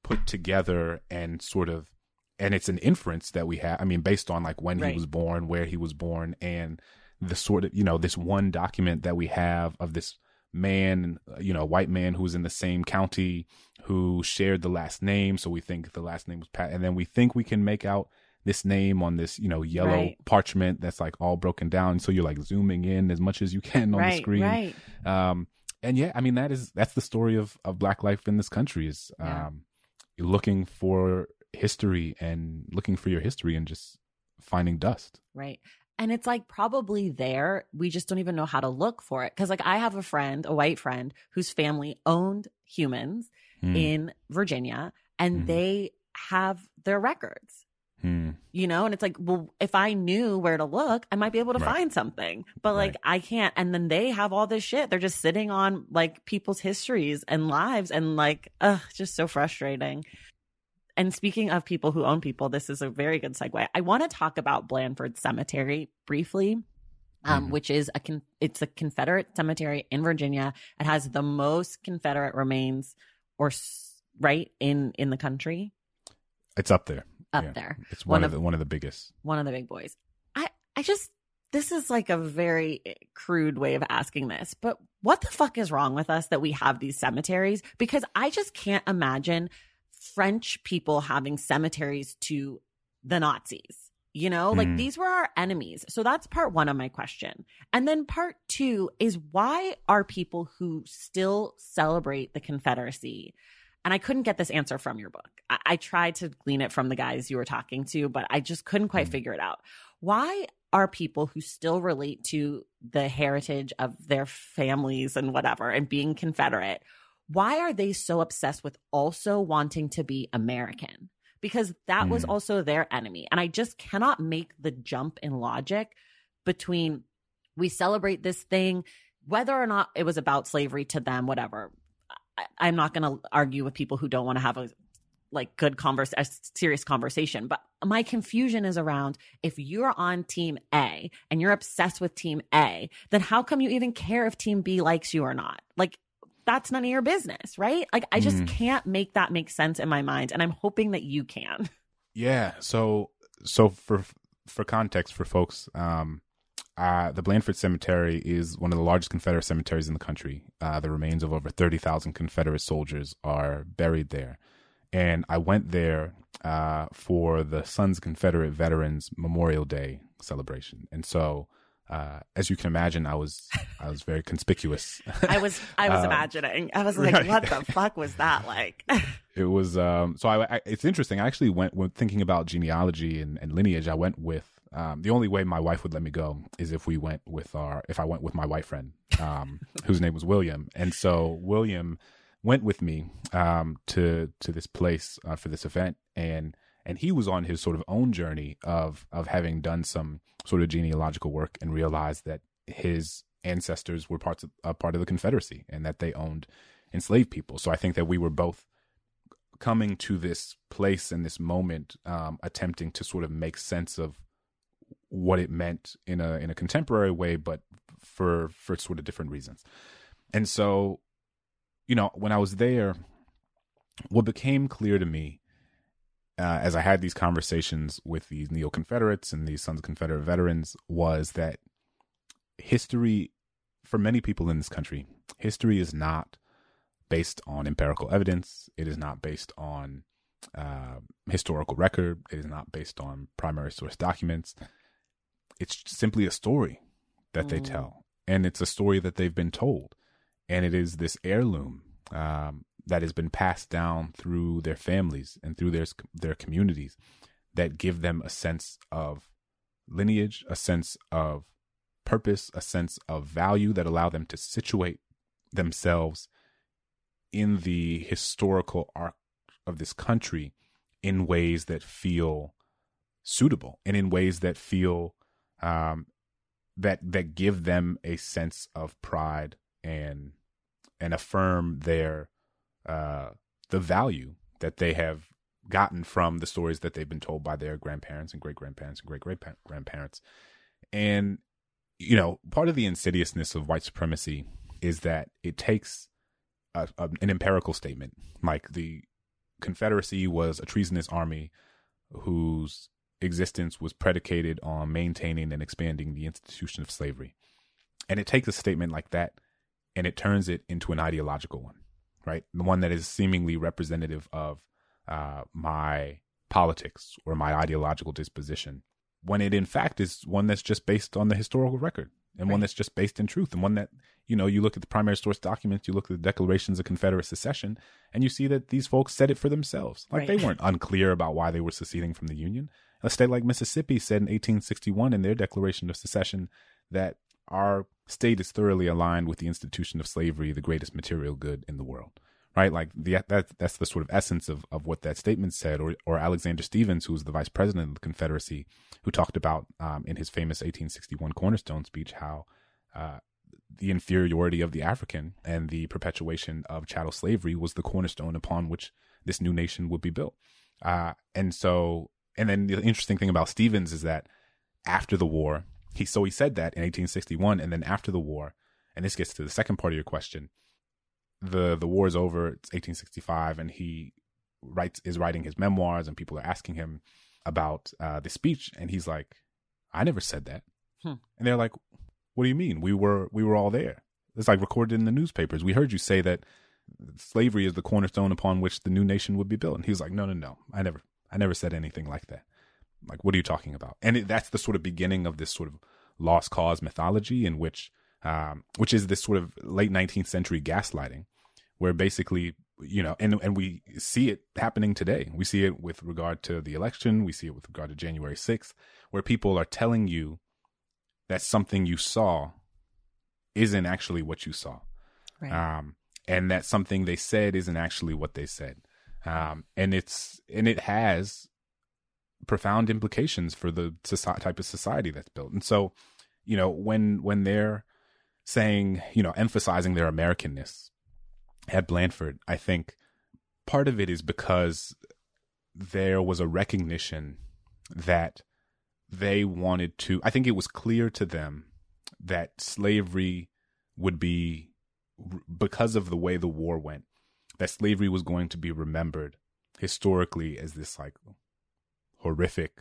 put together and sort of, and it's an inference that we have. I mean, based on like when right. he was born, where he was born, and the sort of, you know, this one document that we have of this man, you know, white man who was in the same county who shared the last name. So we think the last name was Pat, and then we think we can make out this name on this, you know, yellow right. parchment that's like all broken down. So you're like zooming in as much as you can on right, the screen. Right. Um, and yeah, I mean, that is, that's the story of, of Black life in this country is um, yeah. you're looking for history and looking for your history and just finding dust. Right. And it's like probably there. We just don't even know how to look for it. Cause like I have a friend, a white friend whose family owned humans mm. in Virginia, and mm. they have their records. Hmm. You know, and it's like, well, if I knew where to look, I might be able to right. find something, but like right. I can't. And then they have all this shit. They're just sitting on like people's histories and lives, and like, ugh, just so frustrating. And speaking of people who own people, this is a very good segue. I want to talk about Blanford Cemetery briefly, um, mm-hmm. which is a con- it's a Confederate cemetery in Virginia. It has the most Confederate remains, or right in in the country. It's up there. Up yeah. there. It's one, one of the, one of the biggest. One of the big boys. I I just this is like a very crude way of asking this, but what the fuck is wrong with us that we have these cemeteries? Because I just can't imagine French people having cemeteries to the Nazis. You know, like mm. these were our enemies. So that's part one of my question. And then part two is, why are people who still celebrate the Confederacy? And I couldn't get this answer from your book. I, I tried to glean it from the guys you were talking to, but I just couldn't quite mm. figure it out. Why are people who still relate to the heritage of their families and whatever and being Confederate, why are they so obsessed with also wanting to be American? Because that mm. was also their enemy. And I just cannot make the jump in logic between we celebrate this thing, whether or not it was about slavery to them, whatever. I, I'm not going to argue with people who don't want to have a like good converse, a serious conversation. But my confusion is around, if you're on team A and you're obsessed with team A, then how come you even care if team B likes you or not? Like, that's none of your business, right? Like, I just mm. can't make that make sense in my mind, and I'm hoping that you can. Yeah. So, so for for context for folks, um, uh, the Blanford Cemetery is one of the largest Confederate cemeteries in the country. Uh, the remains of over thirty thousand Confederate soldiers are buried there, and I went there uh, for the Sons Confederate Veterans Memorial Day celebration, and so. Uh, as you can imagine, I was I was very conspicuous. I was I was um, imagining. I was like, right. What the fuck was that like? It was um, so. I, I it's interesting. I actually went when thinking about genealogy and, and lineage. I went with um, the only way my wife would let me go is if we went with our if I went with my white friend um, whose name was William, and so William went with me um, to to this place uh, for this event, and. And he was on his sort of own journey of of having done some sort of genealogical work and realized that his ancestors were parts of, uh, part of the Confederacy and that they owned enslaved people. So I think that we were both coming to this place and this moment, um, attempting to sort of make sense of what it meant in a in a contemporary way, but for for sort of different reasons. And so, you know, when I was there, what became clear to me. Uh, as I had these conversations with these neo-Confederates and these Sons of Confederate Veterans, was that history, for many people in this country, history is not based on empirical evidence. It is not based on uh, historical record. It is not based on primary source documents. It's simply a story that mm. they tell, and it's a story that they've been told, and it is this heirloom um, that has been passed down through their families and through their their communities that give them a sense of lineage, a sense of purpose, a sense of value that allow them to situate themselves in the historical arc of this country in ways that feel suitable and in ways that feel um, that that give them a sense of pride and and affirm their Uh, the value that they have gotten from the stories that they've been told by their grandparents and great-grandparents and great-great-grandparents. And, you know, part of the insidiousness of white supremacy is that it takes a, a, an empirical statement. Like, the Confederacy was a treasonous army whose existence was predicated on maintaining and expanding the institution of slavery. And it takes a statement like that and it turns it into an ideological one. Right, the one that is seemingly representative of uh, my politics or my ideological disposition, when it in fact is one that's just based on the historical record and right. one that's just based in truth, and one that, you know, you look at the primary source documents, you look at the declarations of Confederate secession, and you see that these folks said it for themselves. Like right. they weren't unclear about why they were seceding from the Union. A state like Mississippi said in eighteen sixty-one in their declaration of secession that our state is thoroughly aligned with the institution of slavery, the greatest material good in the world, right? Like the, that, that's the sort of essence of, of what that statement said, or, or Alexander Stevens, who was the vice president of the Confederacy, who talked about um, in his famous eighteen sixty-one Cornerstone speech, how uh, the inferiority of the African and the perpetuation of chattel slavery was the cornerstone upon which this new nation would be built. Uh, and so, and then the interesting thing about Stevens is that after the war, He so he said that in eighteen sixty-one, and then after the war, and this gets to the second part of your question, the the war is over. It's eighteen sixty-five, and he writes is writing his memoirs, and people are asking him about uh, the speech, and he's like, "I never said that," hmm. and they're like, "What do you mean? We were we were all there. It's like recorded in the newspapers. We heard you say that slavery is the cornerstone upon which the new nation would be built." And he was like, "No, no, no. I never, I never said anything like that. Like, what are you talking about?" And it, that's the sort of beginning of this sort of lost cause mythology, in which, um, which is this sort of late nineteenth century gaslighting, where basically, you know, and and we see it happening today. We see it with regard to the election. We see it with regard to January sixth, where people are telling you that something you saw isn't actually what you saw. Right. Um, and that something they said isn't actually what they said. Um, and it's, and it has profound implications for the society, type of society that's built. And so, you know, when, when they're saying, you know, emphasizing their Americanness at Blanford, I think part of it is because there was a recognition that they wanted to, I think it was clear to them that slavery would be, because of the way the war went, that slavery was going to be remembered historically as this like horrific,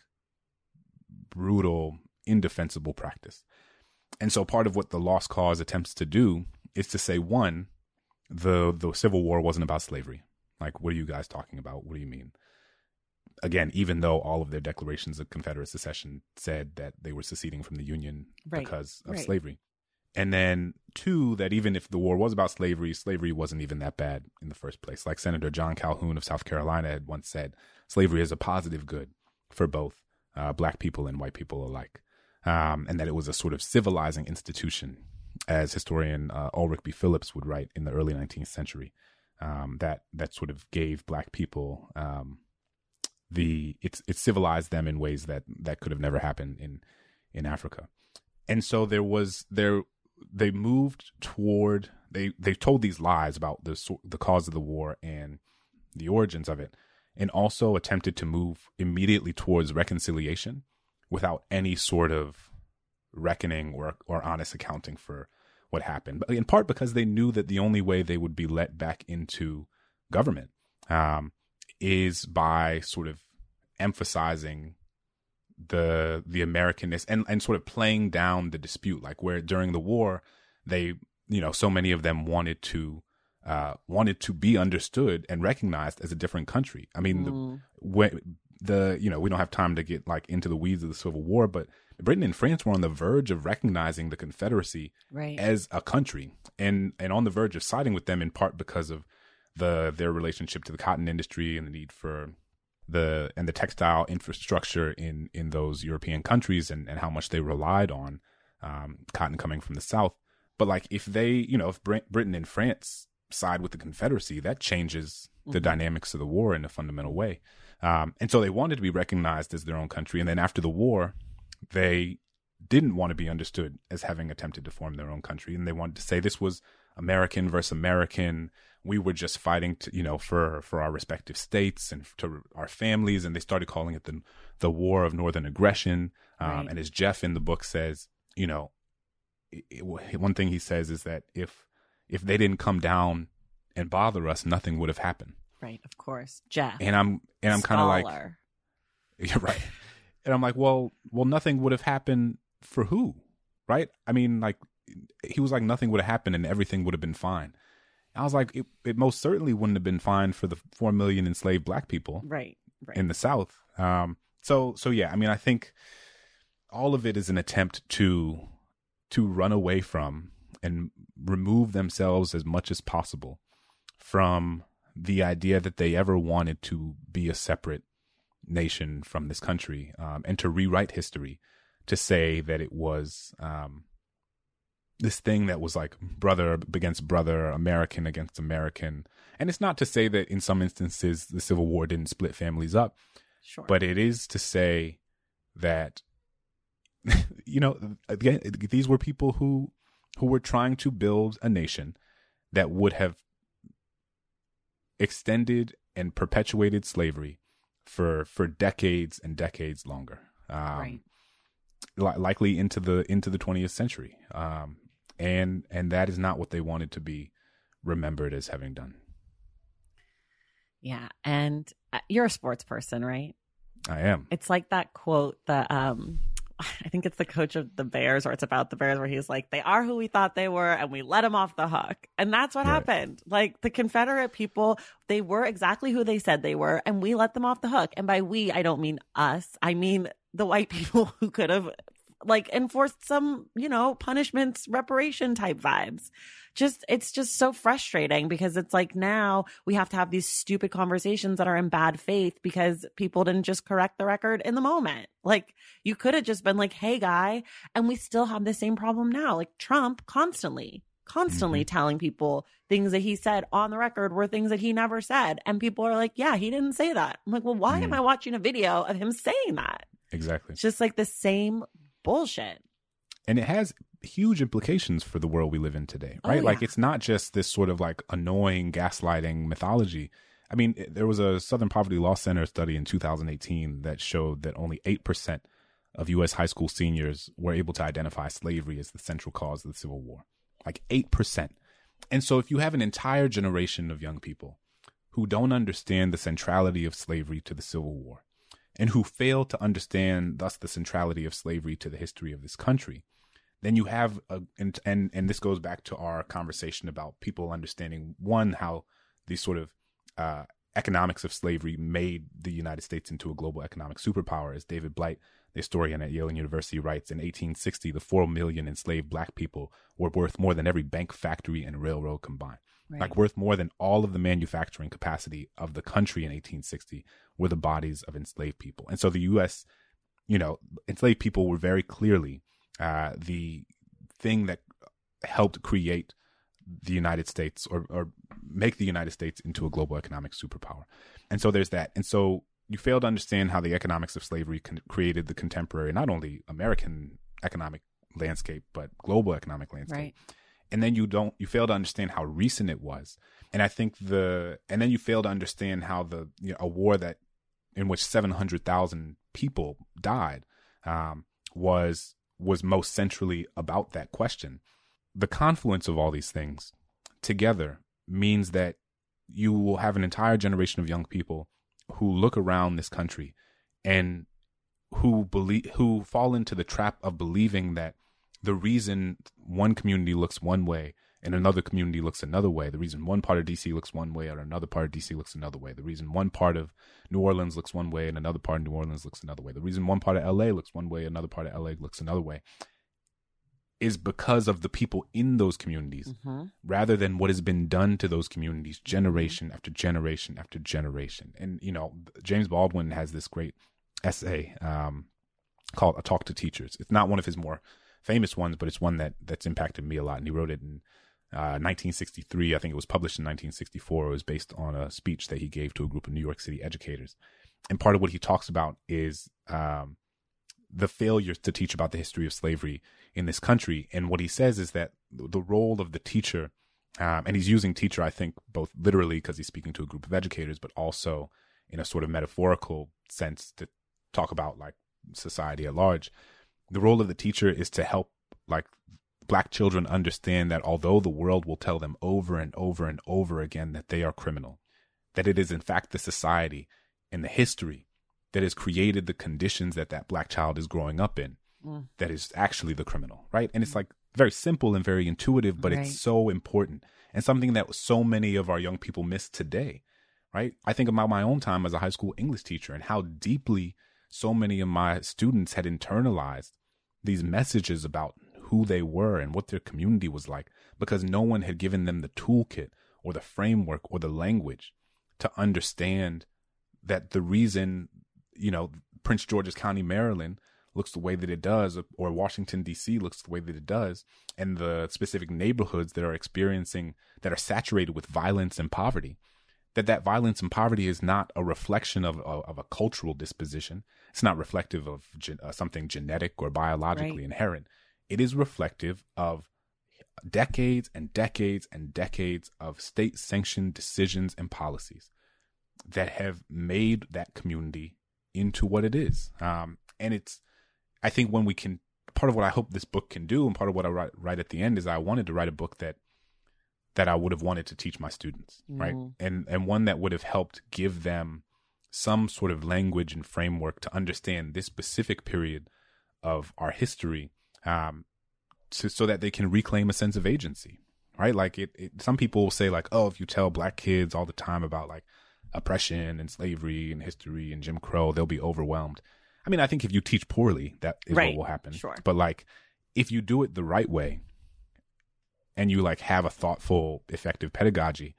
brutal, indefensible practice. And so part of what the Lost Cause attempts to do is to say, one, the the Civil War wasn't about slavery. Like, what are you guys talking about? What do you mean? Again, even though all of their declarations of Confederate secession said that they were seceding from the Union right, because of right. slavery. And then two, that even if the war was about slavery, slavery wasn't even that bad in the first place. Like Senator John Calhoun of South Carolina had once said, slavery is a positive good for both uh, black people and white people alike. Um, and that it was a sort of civilizing institution, as historian uh, Ulrich B. Phillips would write in the early nineteenth century, um, that, that sort of gave black people, um, the it's it civilized them in ways that that could have never happened in in Africa. And so there was there they moved toward they they told these lies about the the cause of the war and the origins of it, and also attempted to move immediately towards reconciliation without any sort of reckoning or or honest accounting for what happened, in part because they knew that the only way they would be let back into government um is by sort of emphasizing the the Americanness and, and sort of playing down the dispute, like where during the war, they, you know, so many of them wanted to uh, wanted to be understood and recognized as a different country. I mean, mm. the, when, the, you know, we don't have time to get like into the weeds of the Civil War, but Britain and France were on the verge of recognizing the Confederacy right. as a country and, and on the verge of siding with them, in part because of The, their relationship to the cotton industry and the need for the and the textile infrastructure in, in those European countries and, and how much they relied on um, cotton coming from the South. But like if they, you know, if Britain and France side with the Confederacy, that changes mm-hmm. the dynamics of the war in a fundamental way. Um, and so they wanted to be recognized as their own country. And then after the war, they didn't want to be understood as having attempted to form their own country. And they wanted to say this was American versus American. We were just fighting, to, you know, for, for our respective states and to our families. And they started calling it the the War of Northern Aggression. Um, right. And as Jeff in the book says, you know, it, it, one thing he says is that if if they didn't come down and bother us, nothing would have happened. Right, of course, Jeff. And I'm and I'm kind of like, yeah, right. And I'm like, well, well, nothing would have happened for who, right? I mean, like he was like, nothing would have happened and everything would have been fine. I was like, it, it most certainly wouldn't have been fine for the four million enslaved black people right, right. in the South. Um, so, so yeah, I mean, I think all of it is an attempt to to run away from and remove themselves as much as possible from the idea that they ever wanted to be a separate nation from this country, um, and to rewrite history to say that it was um, this thing that was like brother against brother, American against American. And it's not to say that in some instances the Civil War didn't split families up, sure. but it is to say that, you know, again, these were people who, who were trying to build a nation that would have extended and perpetuated slavery for, for decades and decades longer. Um, right. li- likely into the into the twentieth century. Um, and and that is not what they wanted to be remembered as having done. Yeah. And you're a sports person, right? I am. It's like that quote that um, I think it's the coach of the Bears, or it's about the Bears, where he's like, they are who we thought they were and we let them off the hook. And that's what right. happened. Like the Confederate people, they were exactly who they said they were and we let them off the hook. And by we, I don't mean us. I mean the white people who could have like enforced some, you know, punishments, reparation type vibes. Just, it's just so frustrating because it's like now we have to have these stupid conversations that are in bad faith because people didn't just correct the record in the moment. Like you could have just been like, hey guy, and we still have the same problem now. Like Trump constantly, constantly mm-hmm. telling people things that he said on the record were things that he never said. And people are like, yeah, he didn't say that. I'm like, well, why mm-hmm. am I watching a video of him saying that? Exactly. It's just like the same bullshit. And it has huge implications for the world we live in today, right? Oh, yeah. Like it's not just this sort of like annoying gaslighting mythology. I mean, it, there was a Southern Poverty Law Center study in two thousand eighteen that showed that only eight percent of U S high school seniors were able to identify slavery as the central cause of the Civil War. Like eight percent. And so if you have an entire generation of young people who don't understand the centrality of slavery to the Civil War and who fail to understand thus the centrality of slavery to the history of this country, then you have, a, and, and and this goes back to our conversation about people understanding, one, how the sort of uh, economics of slavery made the United States into a global economic superpower. As David Blight, the historian at Yale University, writes, in eighteen sixty, the four million enslaved black people were worth more than every bank, factory, and railroad combined. Right. Like worth more than all of the manufacturing capacity of the country in eighteen sixty were the bodies of enslaved people. And so the U S, you know, enslaved people were very clearly Uh, the thing that helped create the United States or, or make the United States into a global economic superpower. And so there's that. And so you fail to understand how the economics of slavery con- created the contemporary, not only American economic landscape, but global economic landscape. Right. And then you don't, you fail to understand how recent it was. And I think the, and then you fail to understand how the, you know, a war that, in which seven hundred thousand people died, um, was, was most centrally about that question. The confluence of all these things together means that you will have an entire generation of young people who look around this country and who believe, who fall into the trap of believing that the reason one community looks one way and another community looks another way, the reason one part of D C looks one way or another part of D C looks another way, the reason one part of New Orleans looks one way and another part of New Orleans looks another way, the reason one part of L A looks one way, another part of L A looks another way, is because of the people in those communities, mm-hmm. rather than what has been done to those communities generation mm-hmm. after generation after generation. And, you know, James Baldwin has this great essay um, called A Talk to Teachers. It's not one of his more famous ones, but it's one that that's impacted me a lot. And he wrote it in Uh, nineteen sixty-three, I think it was published in nineteen sixty-four. It was based on a speech that he gave to a group of New York City educators. And part of what he talks about is um, the failures to teach about the history of slavery in this country. And what he says is that the role of the teacher, um, and he's using teacher, I think, both literally because he's speaking to a group of educators, but also in a sort of metaphorical sense to talk about like society at large. The role of the teacher is to help like Black children understand that although the world will tell them over and over and over again that they are criminal, that it is in fact the society and the history that has created the conditions that that Black child is growing up in mm. that is actually the criminal, right? And it's like very simple and very intuitive, but right. it's so important and something that so many of our young people miss today, right? I think about my own time as a high school English teacher and how deeply so many of my students had internalized these messages about who they were and what their community was like, because no one had given them the toolkit or the framework or the language to understand that the reason, you know, Prince George's County, Maryland looks the way that it does, or Washington, D C looks the way that it does, and the specific neighborhoods that are experiencing, that are saturated with violence and poverty, that that violence and poverty is not a reflection of, of, of a cultural disposition. It's not reflective of gen, uh, something genetic or biologically right. inherent. It is reflective of decades and decades and decades of state-sanctioned decisions and policies that have made that community into what it is. Um, and it's I think when we can, part of what I hope this book can do, and part of what I write, write at the end, is I wanted to write a book that that I would have wanted to teach my students, mm. right? And and one that would have helped give them some sort of language and framework to understand this specific period of our history, um, to, so that they can reclaim a sense of agency, right? Like it, it, some people will say like, oh, if you tell black kids all the time about like oppression and slavery and history and Jim Crow, they'll be overwhelmed. I mean, I think if you teach poorly, that is right. what will happen. Sure. But like, if you do it the right way and you like have a thoughtful, effective pedagogy,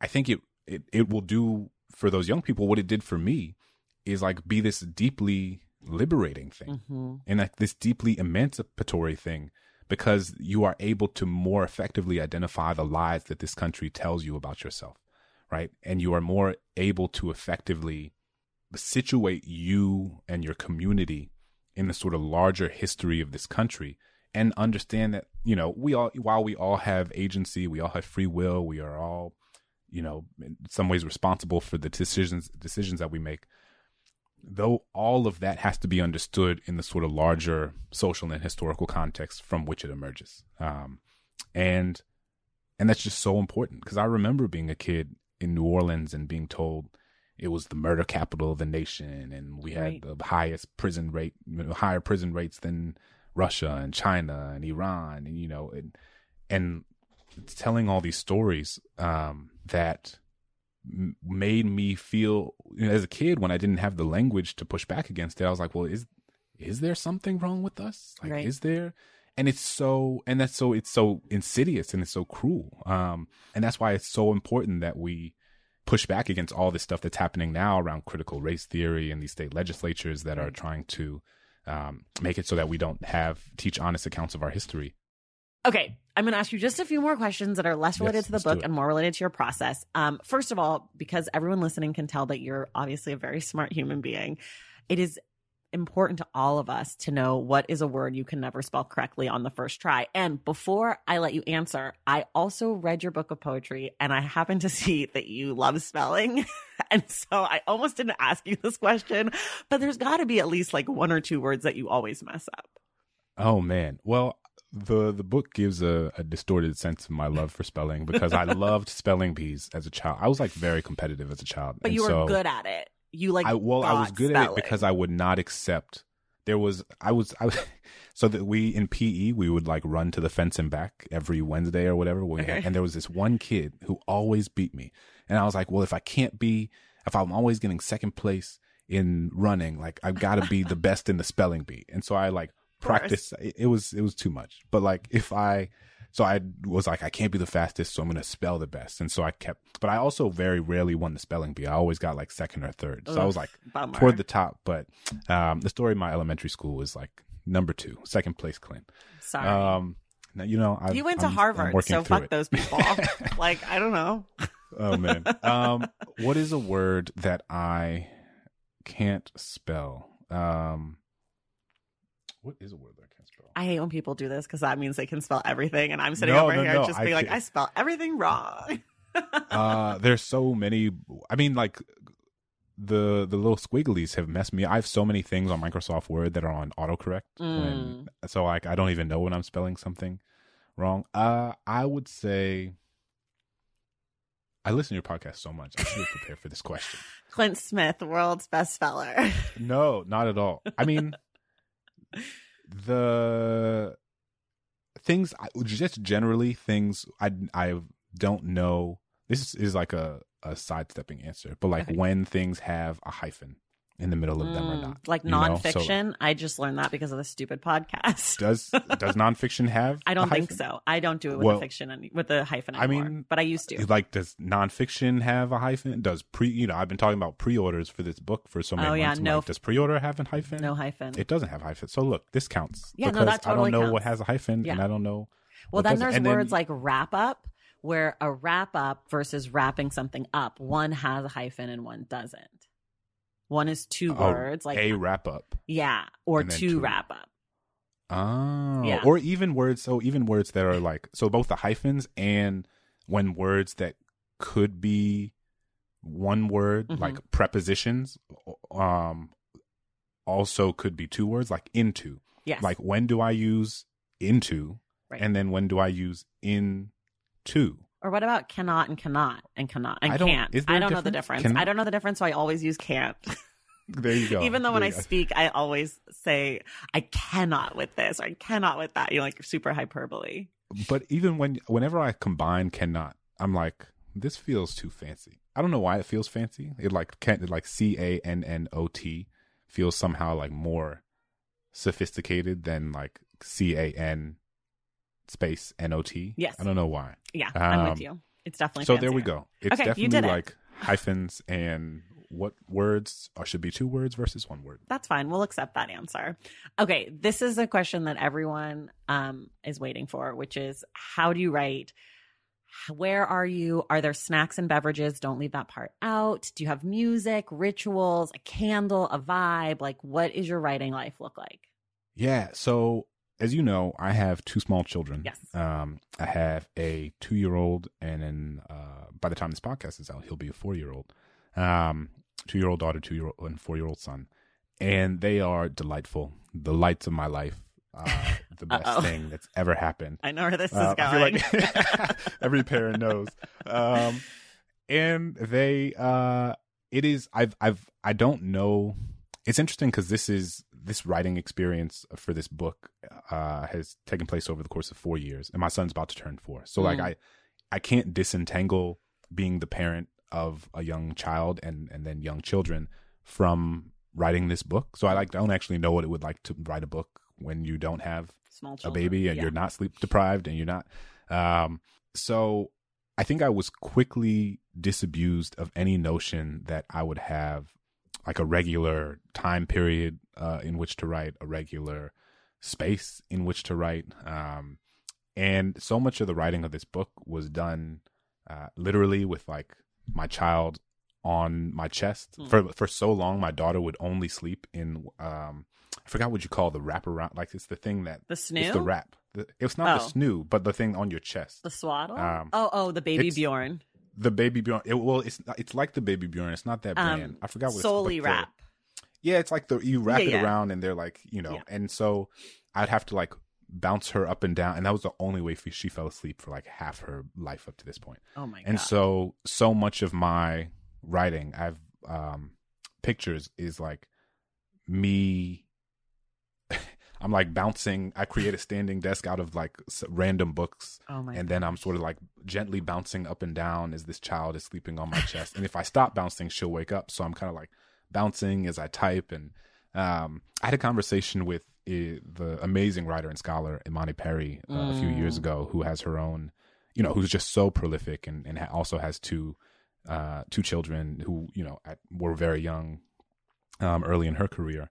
I think it, it, it will do for those young people what it did for me, is like be this deeply liberating thing, mm-hmm. and like this deeply emancipatory thing, because you are able to more effectively identify the lies that this country tells you about yourself, right? And you are more able to effectively situate you and your community in the sort of larger history of this country, and understand that, you know, we all, while we all have agency, we all have free will, we are all, you know, in some ways responsible for the decisions decisions that we make, though all of that has to be understood in the sort of larger social and historical context from which it emerges. Um, and and that's just so important, because I remember being a kid in New Orleans and being told it was the murder capital of the nation, and we right. had the highest prison rate, you know, higher prison rates than Russia and China and Iran, and you know, and, and telling all these stories um, that m- made me feel, you know, as a kid, when I didn't have the language to push back against it, I was like, well, is is there something wrong with us? Like, right. is there? And it's so, and that's so, it's so insidious and it's so cruel. Um, and that's why it's so important that we push back against all this stuff that's happening now around critical race theory and these state legislatures that right. are trying to um, make it so that we don't have, teach honest accounts of our history. Okay, I'm going to ask you just a few more questions that are less related yes, to the book and more related to your process. Um, first of all, because everyone listening can tell that you're obviously a very smart human being, it is important to all of us to know what is a word you can never spell correctly on the first try. And before I let you answer, I also read your book of poetry, and I happened to see that you love spelling. And so I almost didn't ask you this question, but there's got to be at least like one or two words that you always mess up. Oh, man. Well, The the book gives a, a distorted sense of my love for spelling, because I loved spelling bees as a child. I was like very competitive as a child. But and you were so good at it. You like I, well, I was good spelling. at it because I would not accept. There was I was I was, so that we in P E we would like run to the fence and back every Wednesday or whatever. We okay. had, and there was this one kid who always beat me, and I was like, well, if I can't be, if I'm always getting second place in running, like I've got to be the best in the spelling bee, and so I like. Practice it, it was it was too much, but like if I so I was like I can't be the fastest, so I'm gonna spell the best, and so I kept, but I also very rarely won the spelling bee. I always got like second or third, so Ugh, I was like bummer. toward the top. But um the story of my elementary school was like number two, second place Clint. Sorry, um, now you know I, you went I'm, to Harvard, so fuck it. Those people. Like I don't know. Oh man, um, what is a word that I can't spell? Um. What is a word that I can't spell? I hate when people do this because that means they can spell everything, and I'm sitting no, over no, here no, just being I like, can't. I spell everything wrong. uh, there's so many. I mean, like the the little squigglies have messed me. I have so many things on Microsoft Word that are on autocorrect, mm. and so like I don't even know when I'm spelling something wrong. Uh, I would say I listen to your podcast so much. I should have prepared for this question. Clint Smith, world's best speller. No, not at all. I mean. The things just generally things I, I don't know. This is like a, a sidestepping answer, but like okay. when things have a hyphen in the middle of mm, them or not, like nonfiction. So, I just learned that because of the stupid podcast. does does nonfiction have? I don't think so. I don't do it with well, a fiction and with a hyphen anymore. I mean, but I used to. Like, does nonfiction have a hyphen? Does pre? You know, I've been talking about pre-orders for this book for so many oh, months. Yeah, no, like, does pre-order have a hyphen? No hyphen. It doesn't have a hyphen. So look, this counts. Yeah, because no, that totally I don't know counts. What has a hyphen, yeah. and I don't know. Well, then there's and words then, like wrap up, where a wrap up versus wrapping something up. One has a hyphen and one doesn't. One is two oh, words, like a wrap up, yeah, or two, two wrap up. Oh, yeah. Or even words. So even words that are like so, both the hyphens and when words that could be one word, mm-hmm. like prepositions, um, also could be two words, like into. Yes. Like, when do I use into? Right. And then when do I use into? Or what about cannot and cannot and cannot and I can't? Is there I don't know the difference. Cannot? I don't know the difference, so I always use can't. There you go. Even though there when I go. speak, I always say, I cannot with this or I cannot with that. You're like super hyperbole. But even when, whenever I combine cannot, I'm like, this feels too fancy. I don't know why it feels fancy. It like can't, it like C A N N O T feels somehow like more sophisticated than like C A N space N O T. Yes. I don't know why. Yeah, um, I'm with you. It's definitely So fancier. There we go. It's okay, definitely you did like it. Hyphens and... What words or should be two words versus one word? That's fine. We'll accept that answer. Okay. This is a question that everyone um, is waiting for, which is how do you write? Where are you? Are there snacks and beverages? Don't leave that part out. Do you have music, rituals, a candle, a vibe? Like, what is your writing life look like? Yeah. So as you know, I have two small children. Yes. Um, I have a two-year-old and then uh, by the time this podcast is out, he'll be a four-year-old. Um, two-year-old daughter, two-year-old and four-year-old son, and they are delightful. The lights of my life, uh, the best Uh-oh. thing that's ever happened. I know where this uh, is going. I feel like every parent knows. Um, and they, uh, it is. I've, I've, I don't know. It's interesting because this is this writing experience for this book uh, has taken place over the course of four years, and my son's about to turn four. So, mm. like, I, I can't disentangle being the parent of a young child and, and then young children from writing this book. So I like don't actually know what it would like to write a book when you don't have Small children, a baby and yeah. you're not sleep deprived and you're not. Um, so I think I was quickly disabused of any notion that I would have like a regular time period uh, in which to write, a regular space in which to write. Um, and so much of the writing of this book was done uh, literally with like, my child on my chest. Mm. For for so long, my daughter would only sleep in, um, I forgot what you call the wrap around. Like, it's the thing that... The snoo? It's the wrap. The, it's not oh. the snoo, but the thing on your chest. The swaddle? Um, oh, oh, the Baby Bjorn. The Baby Bjorn. It, well, it's it's like the Baby Bjorn. It's not that brand. Um, I forgot what solely it's... Solely wrap. The, yeah, it's like the you wrap yeah, it yeah. around and they're like, you know. Yeah. And so I'd have to like bounce her up and down, and that was the only way she fell asleep for like half her life up to this point. Oh my god. And so so much of my writing I've um pictures is like me I'm like bouncing. I create a standing desk out of like random books. Oh my and god. Then I'm sort of like gently bouncing up and down as this child is sleeping on my chest, and if I stop bouncing she'll wake up, so I'm kind of like bouncing as I type. And um I had a conversation with the amazing writer and scholar Imani Perry uh, mm. a few years ago, who has her own, you know, who's just so prolific and, and ha- also has two uh, two children who, you know, at, were very young um, early in her career.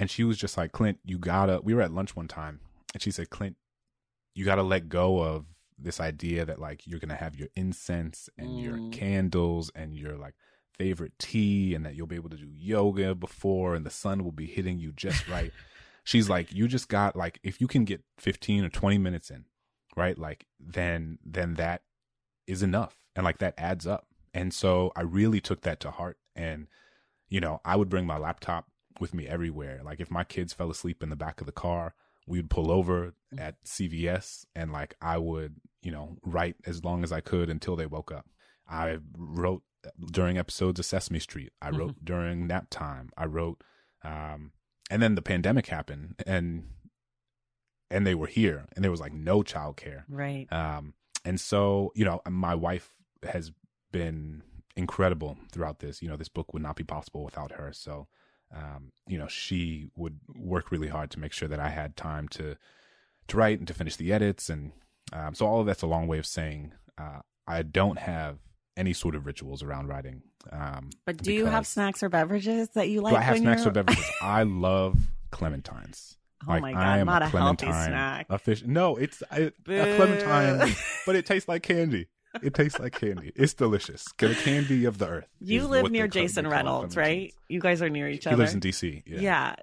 And she was just like, Clint, you gotta, we were at lunch one time and she said, Clint, you gotta let go of this idea that like you're gonna have your incense and mm. your candles and your like favorite tea and that you'll be able to do yoga before and the sun will be hitting you just right. She's like, you just got like, if you can get fifteen or twenty minutes in, right? Like then, then that is enough. And like that adds up. And so I really took that to heart. And, you know, I would bring my laptop with me everywhere. Like if my kids fell asleep in the back of the car, we'd pull over at C V S and like, I would, you know, write as long as I could until they woke up. I wrote during episodes of Sesame Street. I wrote mm-hmm. during nap time. I wrote, um, and then the pandemic happened, and and they were here, and there was like no childcare, right? Um, and so you know, my wife has been incredible throughout this. You know, this book would not be possible without her. So, um, you know, she would work really hard to make sure that I had time to to write and to finish the edits, and um, so all of that's a long way of saying uh, I don't have any sort of rituals around writing. Um, but do you have snacks or beverages that you like? Do I have when snacks you're... or beverages? I love clementines. Oh like, my god, I am not a, a healthy snack. A fish, no, it's I, a clementine, but it tastes like candy. It tastes like candy. It's delicious. The candy of the earth. You live near Jason Reynolds, right? You guys are near each other. He lives in D C. Yeah.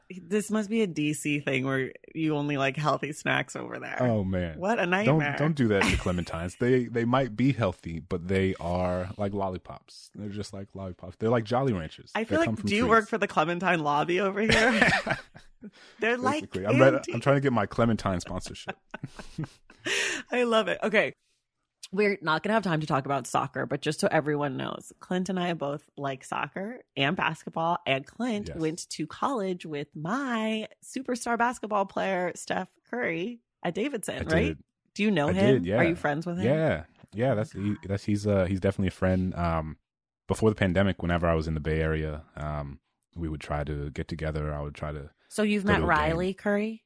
yeah. This must be a D C thing where you only like healthy snacks over there. Oh, man. What a nightmare. Don't, don't do that to clementines. they they might be healthy, but they are like lollipops. They're just like lollipops. They're like Jolly Ranchers. I feel they like, do trees. You work for the Clementine lobby over here? They're Basically. like I'm, ready, I'm trying to get my Clementine sponsorship. I love it. Okay. We're not going to have time to talk about soccer, but just so everyone knows, Clint and I both like soccer and basketball, and Clint yes. went to college with my superstar basketball player, Steph Curry, at Davidson, I right? Did. Do you know I him? Did, yeah. Are you friends with him? Yeah. Yeah, that's, he, that's he's uh, he's definitely a friend. Um, before the pandemic, whenever I was in the Bay Area, um, we would try to get together. I would try to So you've met Riley game. Curry?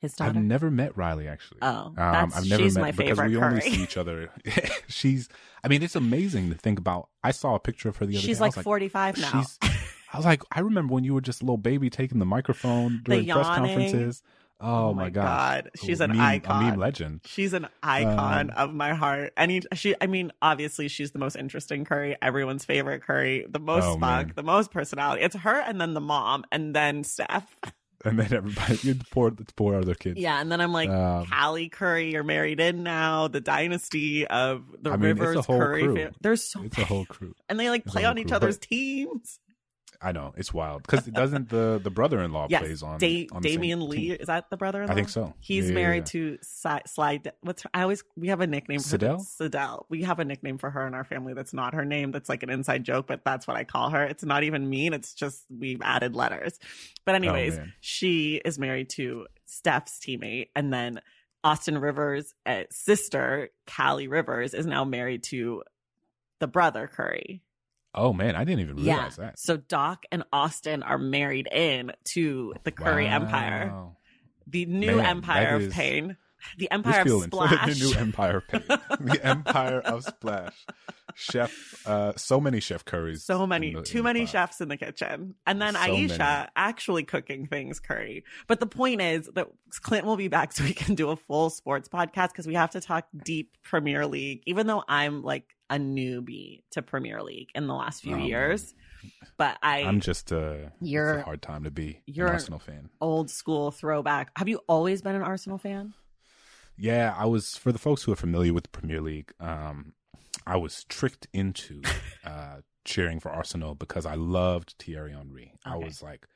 His daughter? I've never met Riley, actually. Oh, that's, um, I've never she's met, my favorite because we Curry. Only see each other. she's, I mean, it's amazing to think about. I saw a picture of her the other she's day. She's like forty-five now. She's, I was like, I remember when you were just a little baby taking the microphone during the press conferences. Oh, oh my gosh. God. She's a an meme, icon. A meme legend. She's an icon um, of my heart. I need, she, I mean, obviously she's the most interesting Curry, everyone's favorite Curry, the most oh, Spock, man. the most personality. It's her and then the mom and then Steph. And then everybody, you poor, poor other kids. Yeah, and then I'm like, um, Hallie Curry, you're married in now. The dynasty of the I mean, Rivers Curry. Crew. There's so it's many. a whole crew, and they like it's play on crew. each other's but, teams. I know it's wild because it doesn't the the brother-in-law yes, plays on, da- on the Damian same Lee team. Is that the brother-in-law? I think so. He's yeah, married yeah, yeah. to si- Slide. What's her, I always we have a nickname for Sidell. Sidell. We have a nickname for her in our family that's not her name. That's like an inside joke, but that's what I call her. It's not even mean. It's just we've added letters. But anyways, oh, she is married to Steph's teammate, and then Austin Rivers' uh, sister, Callie Rivers, is now married to the brother Curry. Oh, man, I didn't even realize yeah. that. So Doc and Austin are married in to the Curry wow. Empire, the new man, empire of is, pain, the empire of Splash. The new empire of pain, the empire of Splash. Chef, uh, so many Chef Currys. So many, the, too many empire. chefs in the kitchen. And then so Aisha many. actually cooking things Curry. But the point is that Clint will be back so we can do a full sports podcast because we have to talk deep Premier League, even though I'm like, a newbie to Premier League in the last few um, years, but I I'm just a, you're, it's a hard time to be you're an Arsenal fan. Old school throwback. Have you always been an Arsenal fan? Yeah, I was. For the folks who are familiar with the Premier League, um, I was tricked into uh, cheering for Arsenal because I loved Thierry Henry. Okay. I was like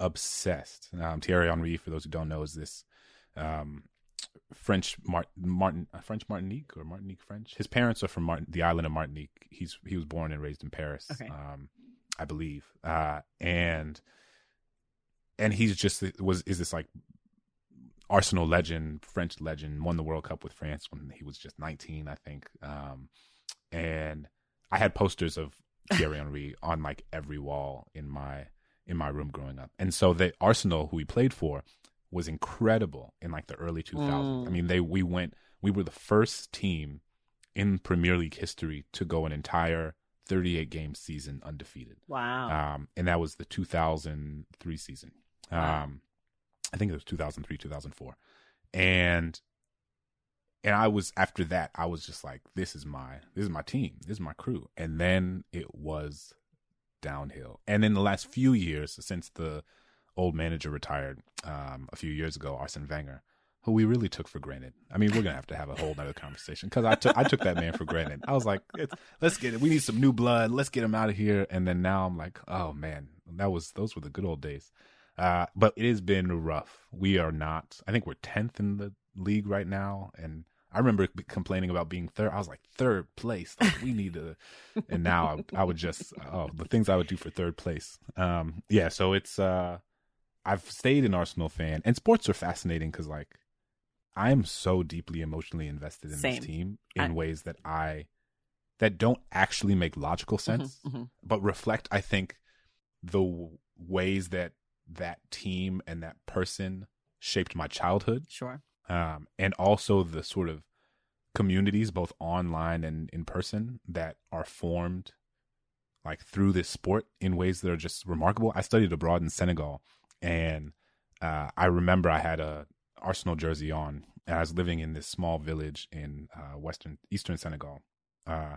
obsessed. Um, Thierry Henry, for those who don't know, is this. Um, French Mart- Martin French Martinique or Martinique French. His parents are from Martin- the island of Martinique. He's he was born and raised in Paris, okay. um, I believe. Uh, and and he's just was is this like Arsenal legend, French legend. Won the World Cup with France when he was just nineteen, I think. Um, and I had posters of Thierry Henry on like every wall in my in my room growing up. And so the Arsenal who he played for. Was incredible in like the early two thousands. Mm. I mean, they we went we were the first team in Premier League history to go an entire thirty-eight game season undefeated. Wow! Um, and that was the two thousand three season. Wow. Um, I think it was two thousand three, two thousand four, and and I was after that. I was just like, this is my this is my team, this is my crew. And then it was downhill. And in the last few years since the old manager retired um, a few years ago, Arsene Wenger, who we really took for granted. I mean, we're gonna have to have a whole nother conversation because I took I took that man for granted. I was like, it's, let's get it. We need some new blood. Let's get him out of here. And then now I'm like, oh man, that was those were the good old days. Uh, but it has been rough. We are not. I think we're tenth in the league right now. And I remember complaining about being third. I was like, third place. Like, we need to. And now I, I would just oh the things I would do for third place. Um, yeah. So it's. Uh, I've stayed an Arsenal fan, and sports are fascinating because, like, I am so deeply emotionally invested in Same. this team in I... ways that I that don't actually make logical sense, mm-hmm, mm-hmm. but reflect, I think, the w- ways that that team and that person shaped my childhood. Sure, um, and also the sort of communities, both online and in person, that are formed like through this sport in ways that are just remarkable. I studied abroad in Senegal. And uh, I remember I had a Arsenal jersey on, and I was living in this small village in uh, western, eastern Senegal, Uh,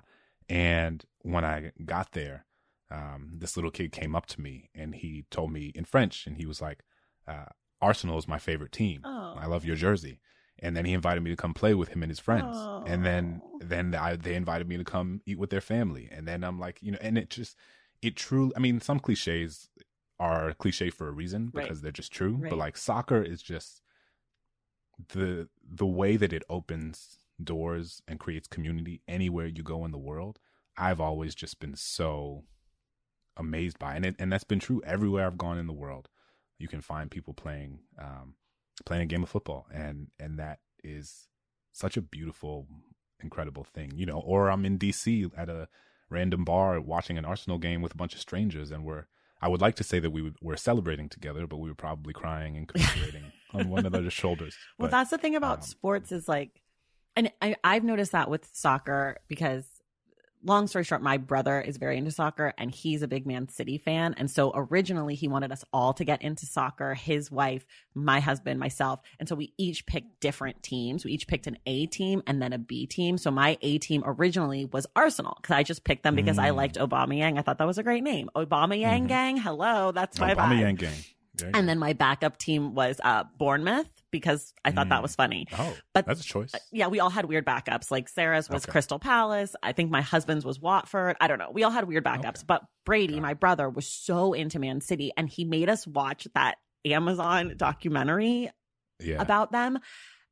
and when I got there, um, this little kid came up to me and he told me in French, and he was like, uh, Arsenal is my favorite team. Oh. I love your jersey. And then he invited me to come play with him and his friends. Oh. And then then I, they invited me to come eat with their family. And then I'm like, you know, and it just, it truly, I mean, some cliches are cliche for a reason because right. they're just true. Right. But like soccer is just the the way that it opens doors and creates community anywhere you go in the world. I've always just been so amazed by it. And, it, and that's been true everywhere I've gone in the world. You can find people playing um, playing a game of football, and and that is such a beautiful, incredible thing, you know. Or I'm in D C at a random bar watching an Arsenal game with a bunch of strangers, and we're I would like to say that we would, we're celebrating together, but we were probably crying and commiserating on one another's shoulders. Well, but that's the thing about um, sports is like, and I, I've noticed that with soccer because. Long story short, my brother is very into soccer and he's a big Man City fan. And so originally he wanted us all to get into soccer, his wife, my husband, myself. And so we each picked different teams. We each picked an A team and then a B team. So my A team originally was Arsenal because I just picked them because mm. I liked Aubameyang. I thought that was a great name. Aubameyang mm-hmm. gang. Hello. That's my Aubameyang vibe. gang. And go. Then my backup team was uh, Bournemouth because I thought mm. that was funny. Oh, but that's a choice. Yeah, we all had weird backups. Like Sarah's was okay. Crystal Palace. I think my husband's was Watford. I don't know. We all had weird backups. Okay. But Brady, God. my brother, was so into Man City, and he made us watch that Amazon documentary yeah. about them.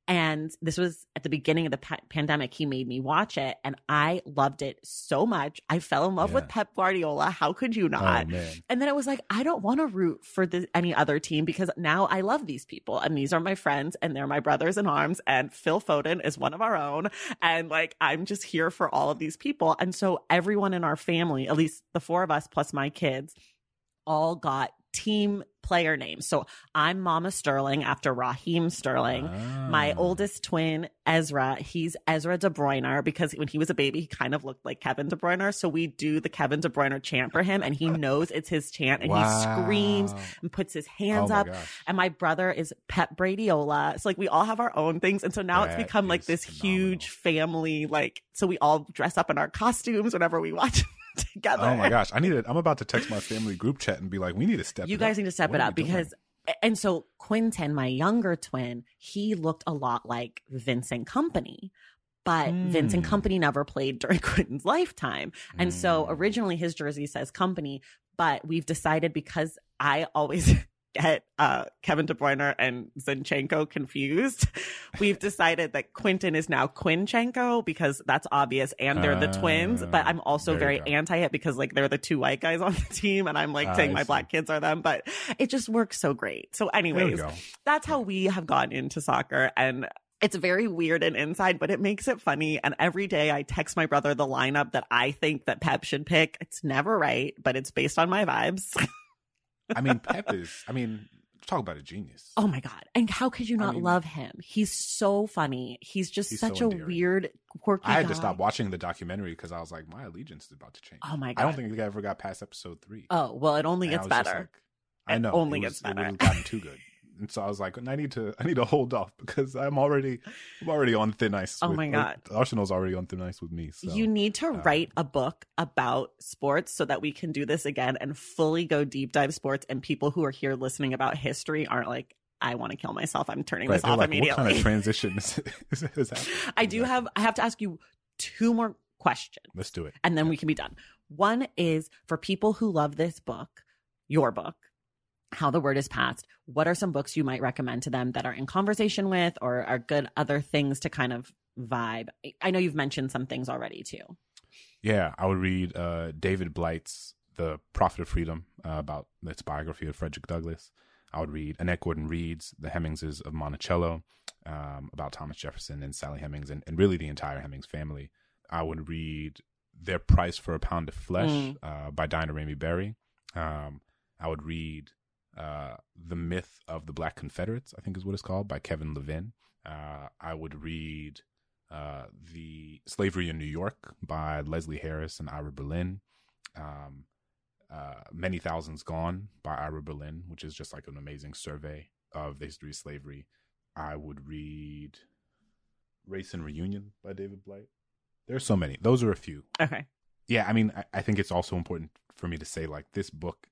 And this was at the beginning of the pa- pandemic. He made me watch it, and I loved it so much. I fell in love yeah. with Pep Guardiola. How could you not? Oh, and then it was like, I don't want to root for the, any other team because now I love these people, and these are my friends, and they're my brothers in arms, and Phil Foden is one of our own. And like, I'm just here for all of these people. And so everyone in our family, at least the four of us plus my kids, all got team player names. So I'm Mama Sterling after Raheem Sterling. Oh. My oldest twin, Ezra, he's Ezra De Bruyne because when he was a baby, he kind of looked like Kevin De Bruyne. So we do the Kevin De Bruyne chant for him, and he knows it's his chant, and wow. he screams and puts his hands oh up. Gosh. And my brother is Pep Bradiola. So like we all have our own things. And so now that it's become like this phenomenal. huge family. Like, so we all dress up in our costumes whenever we watch together. Oh my gosh, I need it. I'm about to text my family group chat and be like, we need to step you it guys up. need to step what it up because doing? And so Quinton, my younger twin, he looked a lot like Vincent Kompany, but mm. Vincent Kompany never played during Quinton's lifetime, and mm. so originally his jersey says Kompany, but we've decided because I always get uh Kevin De Bruyne and Zinchenko confused, we've decided that Quinton is now Quinchenko because that's obvious and they're uh, the twins, but I'm also very anti it because like they're the two white guys on the team and I'm like uh, saying I my see. black kids are them, but it just works so great. So anyways, that's how we have gotten into soccer, and it's very weird and inside, but it makes it funny. And every day I text my brother the lineup that I think that Pep should pick. It's never right, but it's based on my vibes. I mean, Pep is, I mean, talk about a genius. Oh my God. And how could you not I mean, love him? He's so funny. He's just he's such so a weird, quirky guy. I had guy. to stop watching the documentary because I was like, my allegiance is about to change. Oh my God. I don't think I ever got past episode three. Oh, well, it only and gets I better. Like, I know. It only it was, gets better. It wouldn't have gotten too good. And so I was like, I need to I need to hold off because I'm already I'm already on thin ice. Oh, with, my God. Arsenal's already on thin ice with me. So. You need to um, write a book about sports so that we can do this again and fully go deep dive sports. And people who are here listening about history aren't like, I want to kill myself. I'm turning right, this off like, immediately. What kind of transition is, is, is happening? I do have I have to ask you two more questions. Let's do it. And then yeah. we can be done. One is for people who love this book, your book, How the Word is Passed, what are some books you might recommend to them that are in conversation with or are good other things to kind of vibe? I know you've mentioned some things already too. Yeah, I would read uh, David Blight's The Prophet of Freedom, uh, about its biography of Frederick Douglass. I would read Annette Gordon Reed's The Hemingses of Monticello, um, about Thomas Jefferson and Sally Hemings and, and really the entire Hemings family. I would read Their Price for a Pound of Flesh mm. uh, by Dinah Ramey Berry. Um, I would read Uh, The Myth of the Black Confederates, I think is what it's called, by Kevin Levin. Uh, I would read uh, The Slavery in New York by Leslie Harris and Ira Berlin. Um, uh, Many Thousands Gone by Ira Berlin, which is just like an amazing survey of the history of slavery. I would read Race and Reunion by David Blight. There's so many. Those are a few. Okay. Yeah, I mean, I, I think it's also important for me to say, like, this book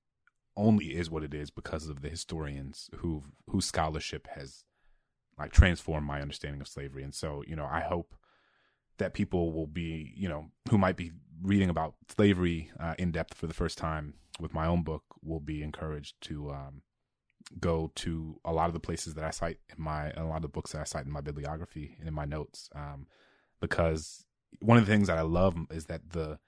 only is what it is because of the historians who whose scholarship has, like, transformed my understanding of slavery. And so, you know, I hope that people will be, you know, who might be reading about slavery uh, in depth for the first time with my own book will be encouraged to um, go to a lot of the places that I cite in my, a lot of the books that I cite in my bibliography and in my notes. Um, because one of the things that I love is that the,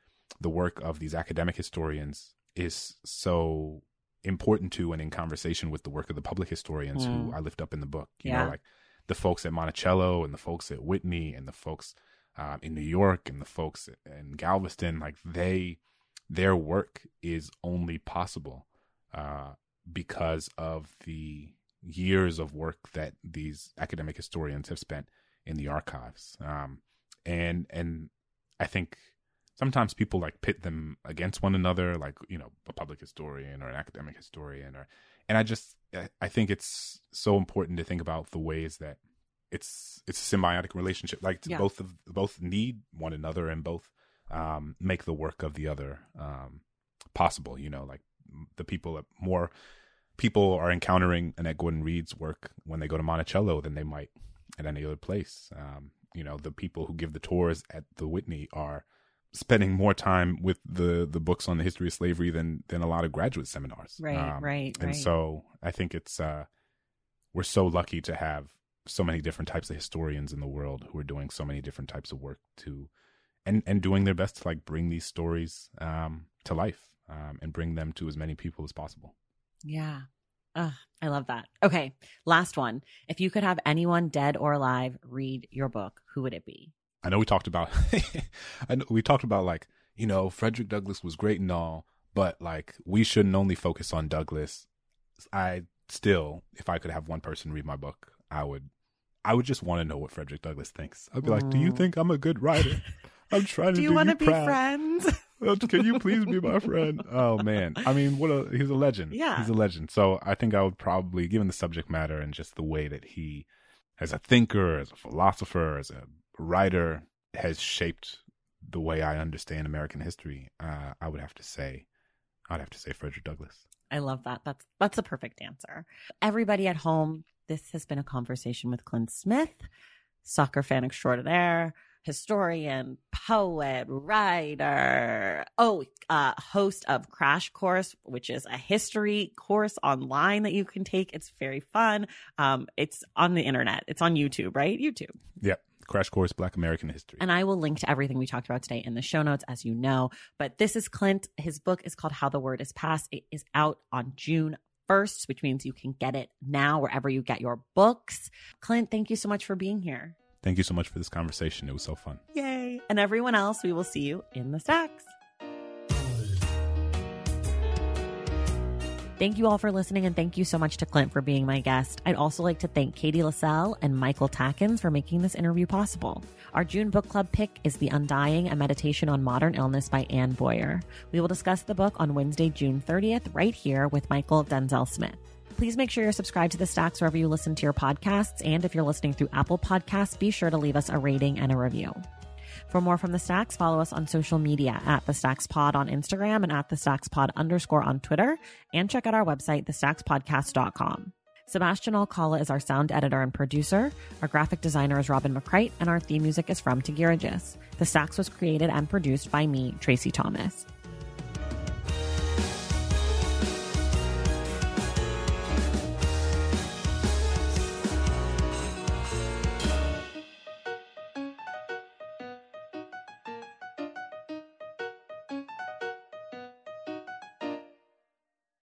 the work of these academic historians is so important to and in conversation with the work of the public historians mm. who I lift up in the book. You yeah. know, like the folks at Monticello and the folks at Whitney and the folks um, in New York and the folks in Galveston, like they, their work is only possible uh, because of the years of work that these academic historians have spent in the archives. Um, and, and I think sometimes people like pit them against one another, like, you know, a public historian or an academic historian, or, and I just, I think it's so important to think about the ways that it's, it's a symbiotic relationship. Like yeah. both of both need one another and both um, make the work of the other um, possible. You know, like the people that more people are encountering Annette Gordon Reed's work when they go to Monticello than they might at any other place. Um, you know, the people who give the tours at the Whitney are spending more time with the, the books on the history of slavery than, than a lot of graduate seminars. Right, um, right, And right. so I think it's, uh, we're so lucky to have so many different types of historians in the world who are doing so many different types of work to, and, and doing their best to like bring these stories um, to life um, and bring them to as many people as possible. Yeah. Uh, I love that. Okay. Last one. If you could have anyone dead or alive read your book, who would it be? I know we talked about, I know we talked about like, you know, Frederick Douglass was great and all, but like we shouldn't only focus on Douglass. I still, if I could have one person read my book, I would, I would just want to know what Frederick Douglass thinks. I'd be mm. like, do you think I'm a good writer? I'm trying to do you want to be proud. friends? Can you please be my friend? Oh man. I mean, what a, he's a legend. Yeah. He's a legend. So I think I would probably, given the subject matter and just the way that he, as a thinker, as a philosopher, as a writer has shaped the way I understand American history. Uh, I would have to say, I'd have to say Frederick Douglass. I love that. That's that's a perfect answer. Everybody at home, this has been a conversation with Clint Smith, soccer fan extraordinaire, historian, poet, writer, oh, uh, host of Crash Course, which is a history course online that you can take. It's very fun. Um, it's on the internet. It's on YouTube, right? YouTube. Yep. Crash Course Black American History. And I will link to everything we talked about today in the show notes, as you know. But this is Clint. His book is called How the Word is Passed. It is out on June first, which means you can get it now wherever you get your books. Clint, thank you so much for being here. Thank you so much for this conversation. It was so fun. Yay. And everyone else, we will see you in the stacks. Thank you all for listening, and thank you so much to Clint for being my guest. I'd also like to thank Katie LaSalle and Michael Tackins for making this interview possible. Our June book club pick is The Undying: A Meditation on Modern Illness by Anne Boyer. We will discuss the book on Wednesday, June thirtieth, right here with Mychal Denzel Smith. Please make sure you're subscribed to The Stacks wherever you listen to your podcasts, and if you're listening through Apple Podcasts, be sure to leave us a rating and a review. For more from The Stacks, follow us on social media at The Stacks Pod on Instagram and at The Stacks Pod underscore on Twitter. And check out our website, the stacks podcast dot com. Sebastian Alcala is our sound editor and producer. Our graphic designer is Robin McCrite, and our theme music is from Tegirigis. The Stacks was created and produced by me, Tracy Thomas.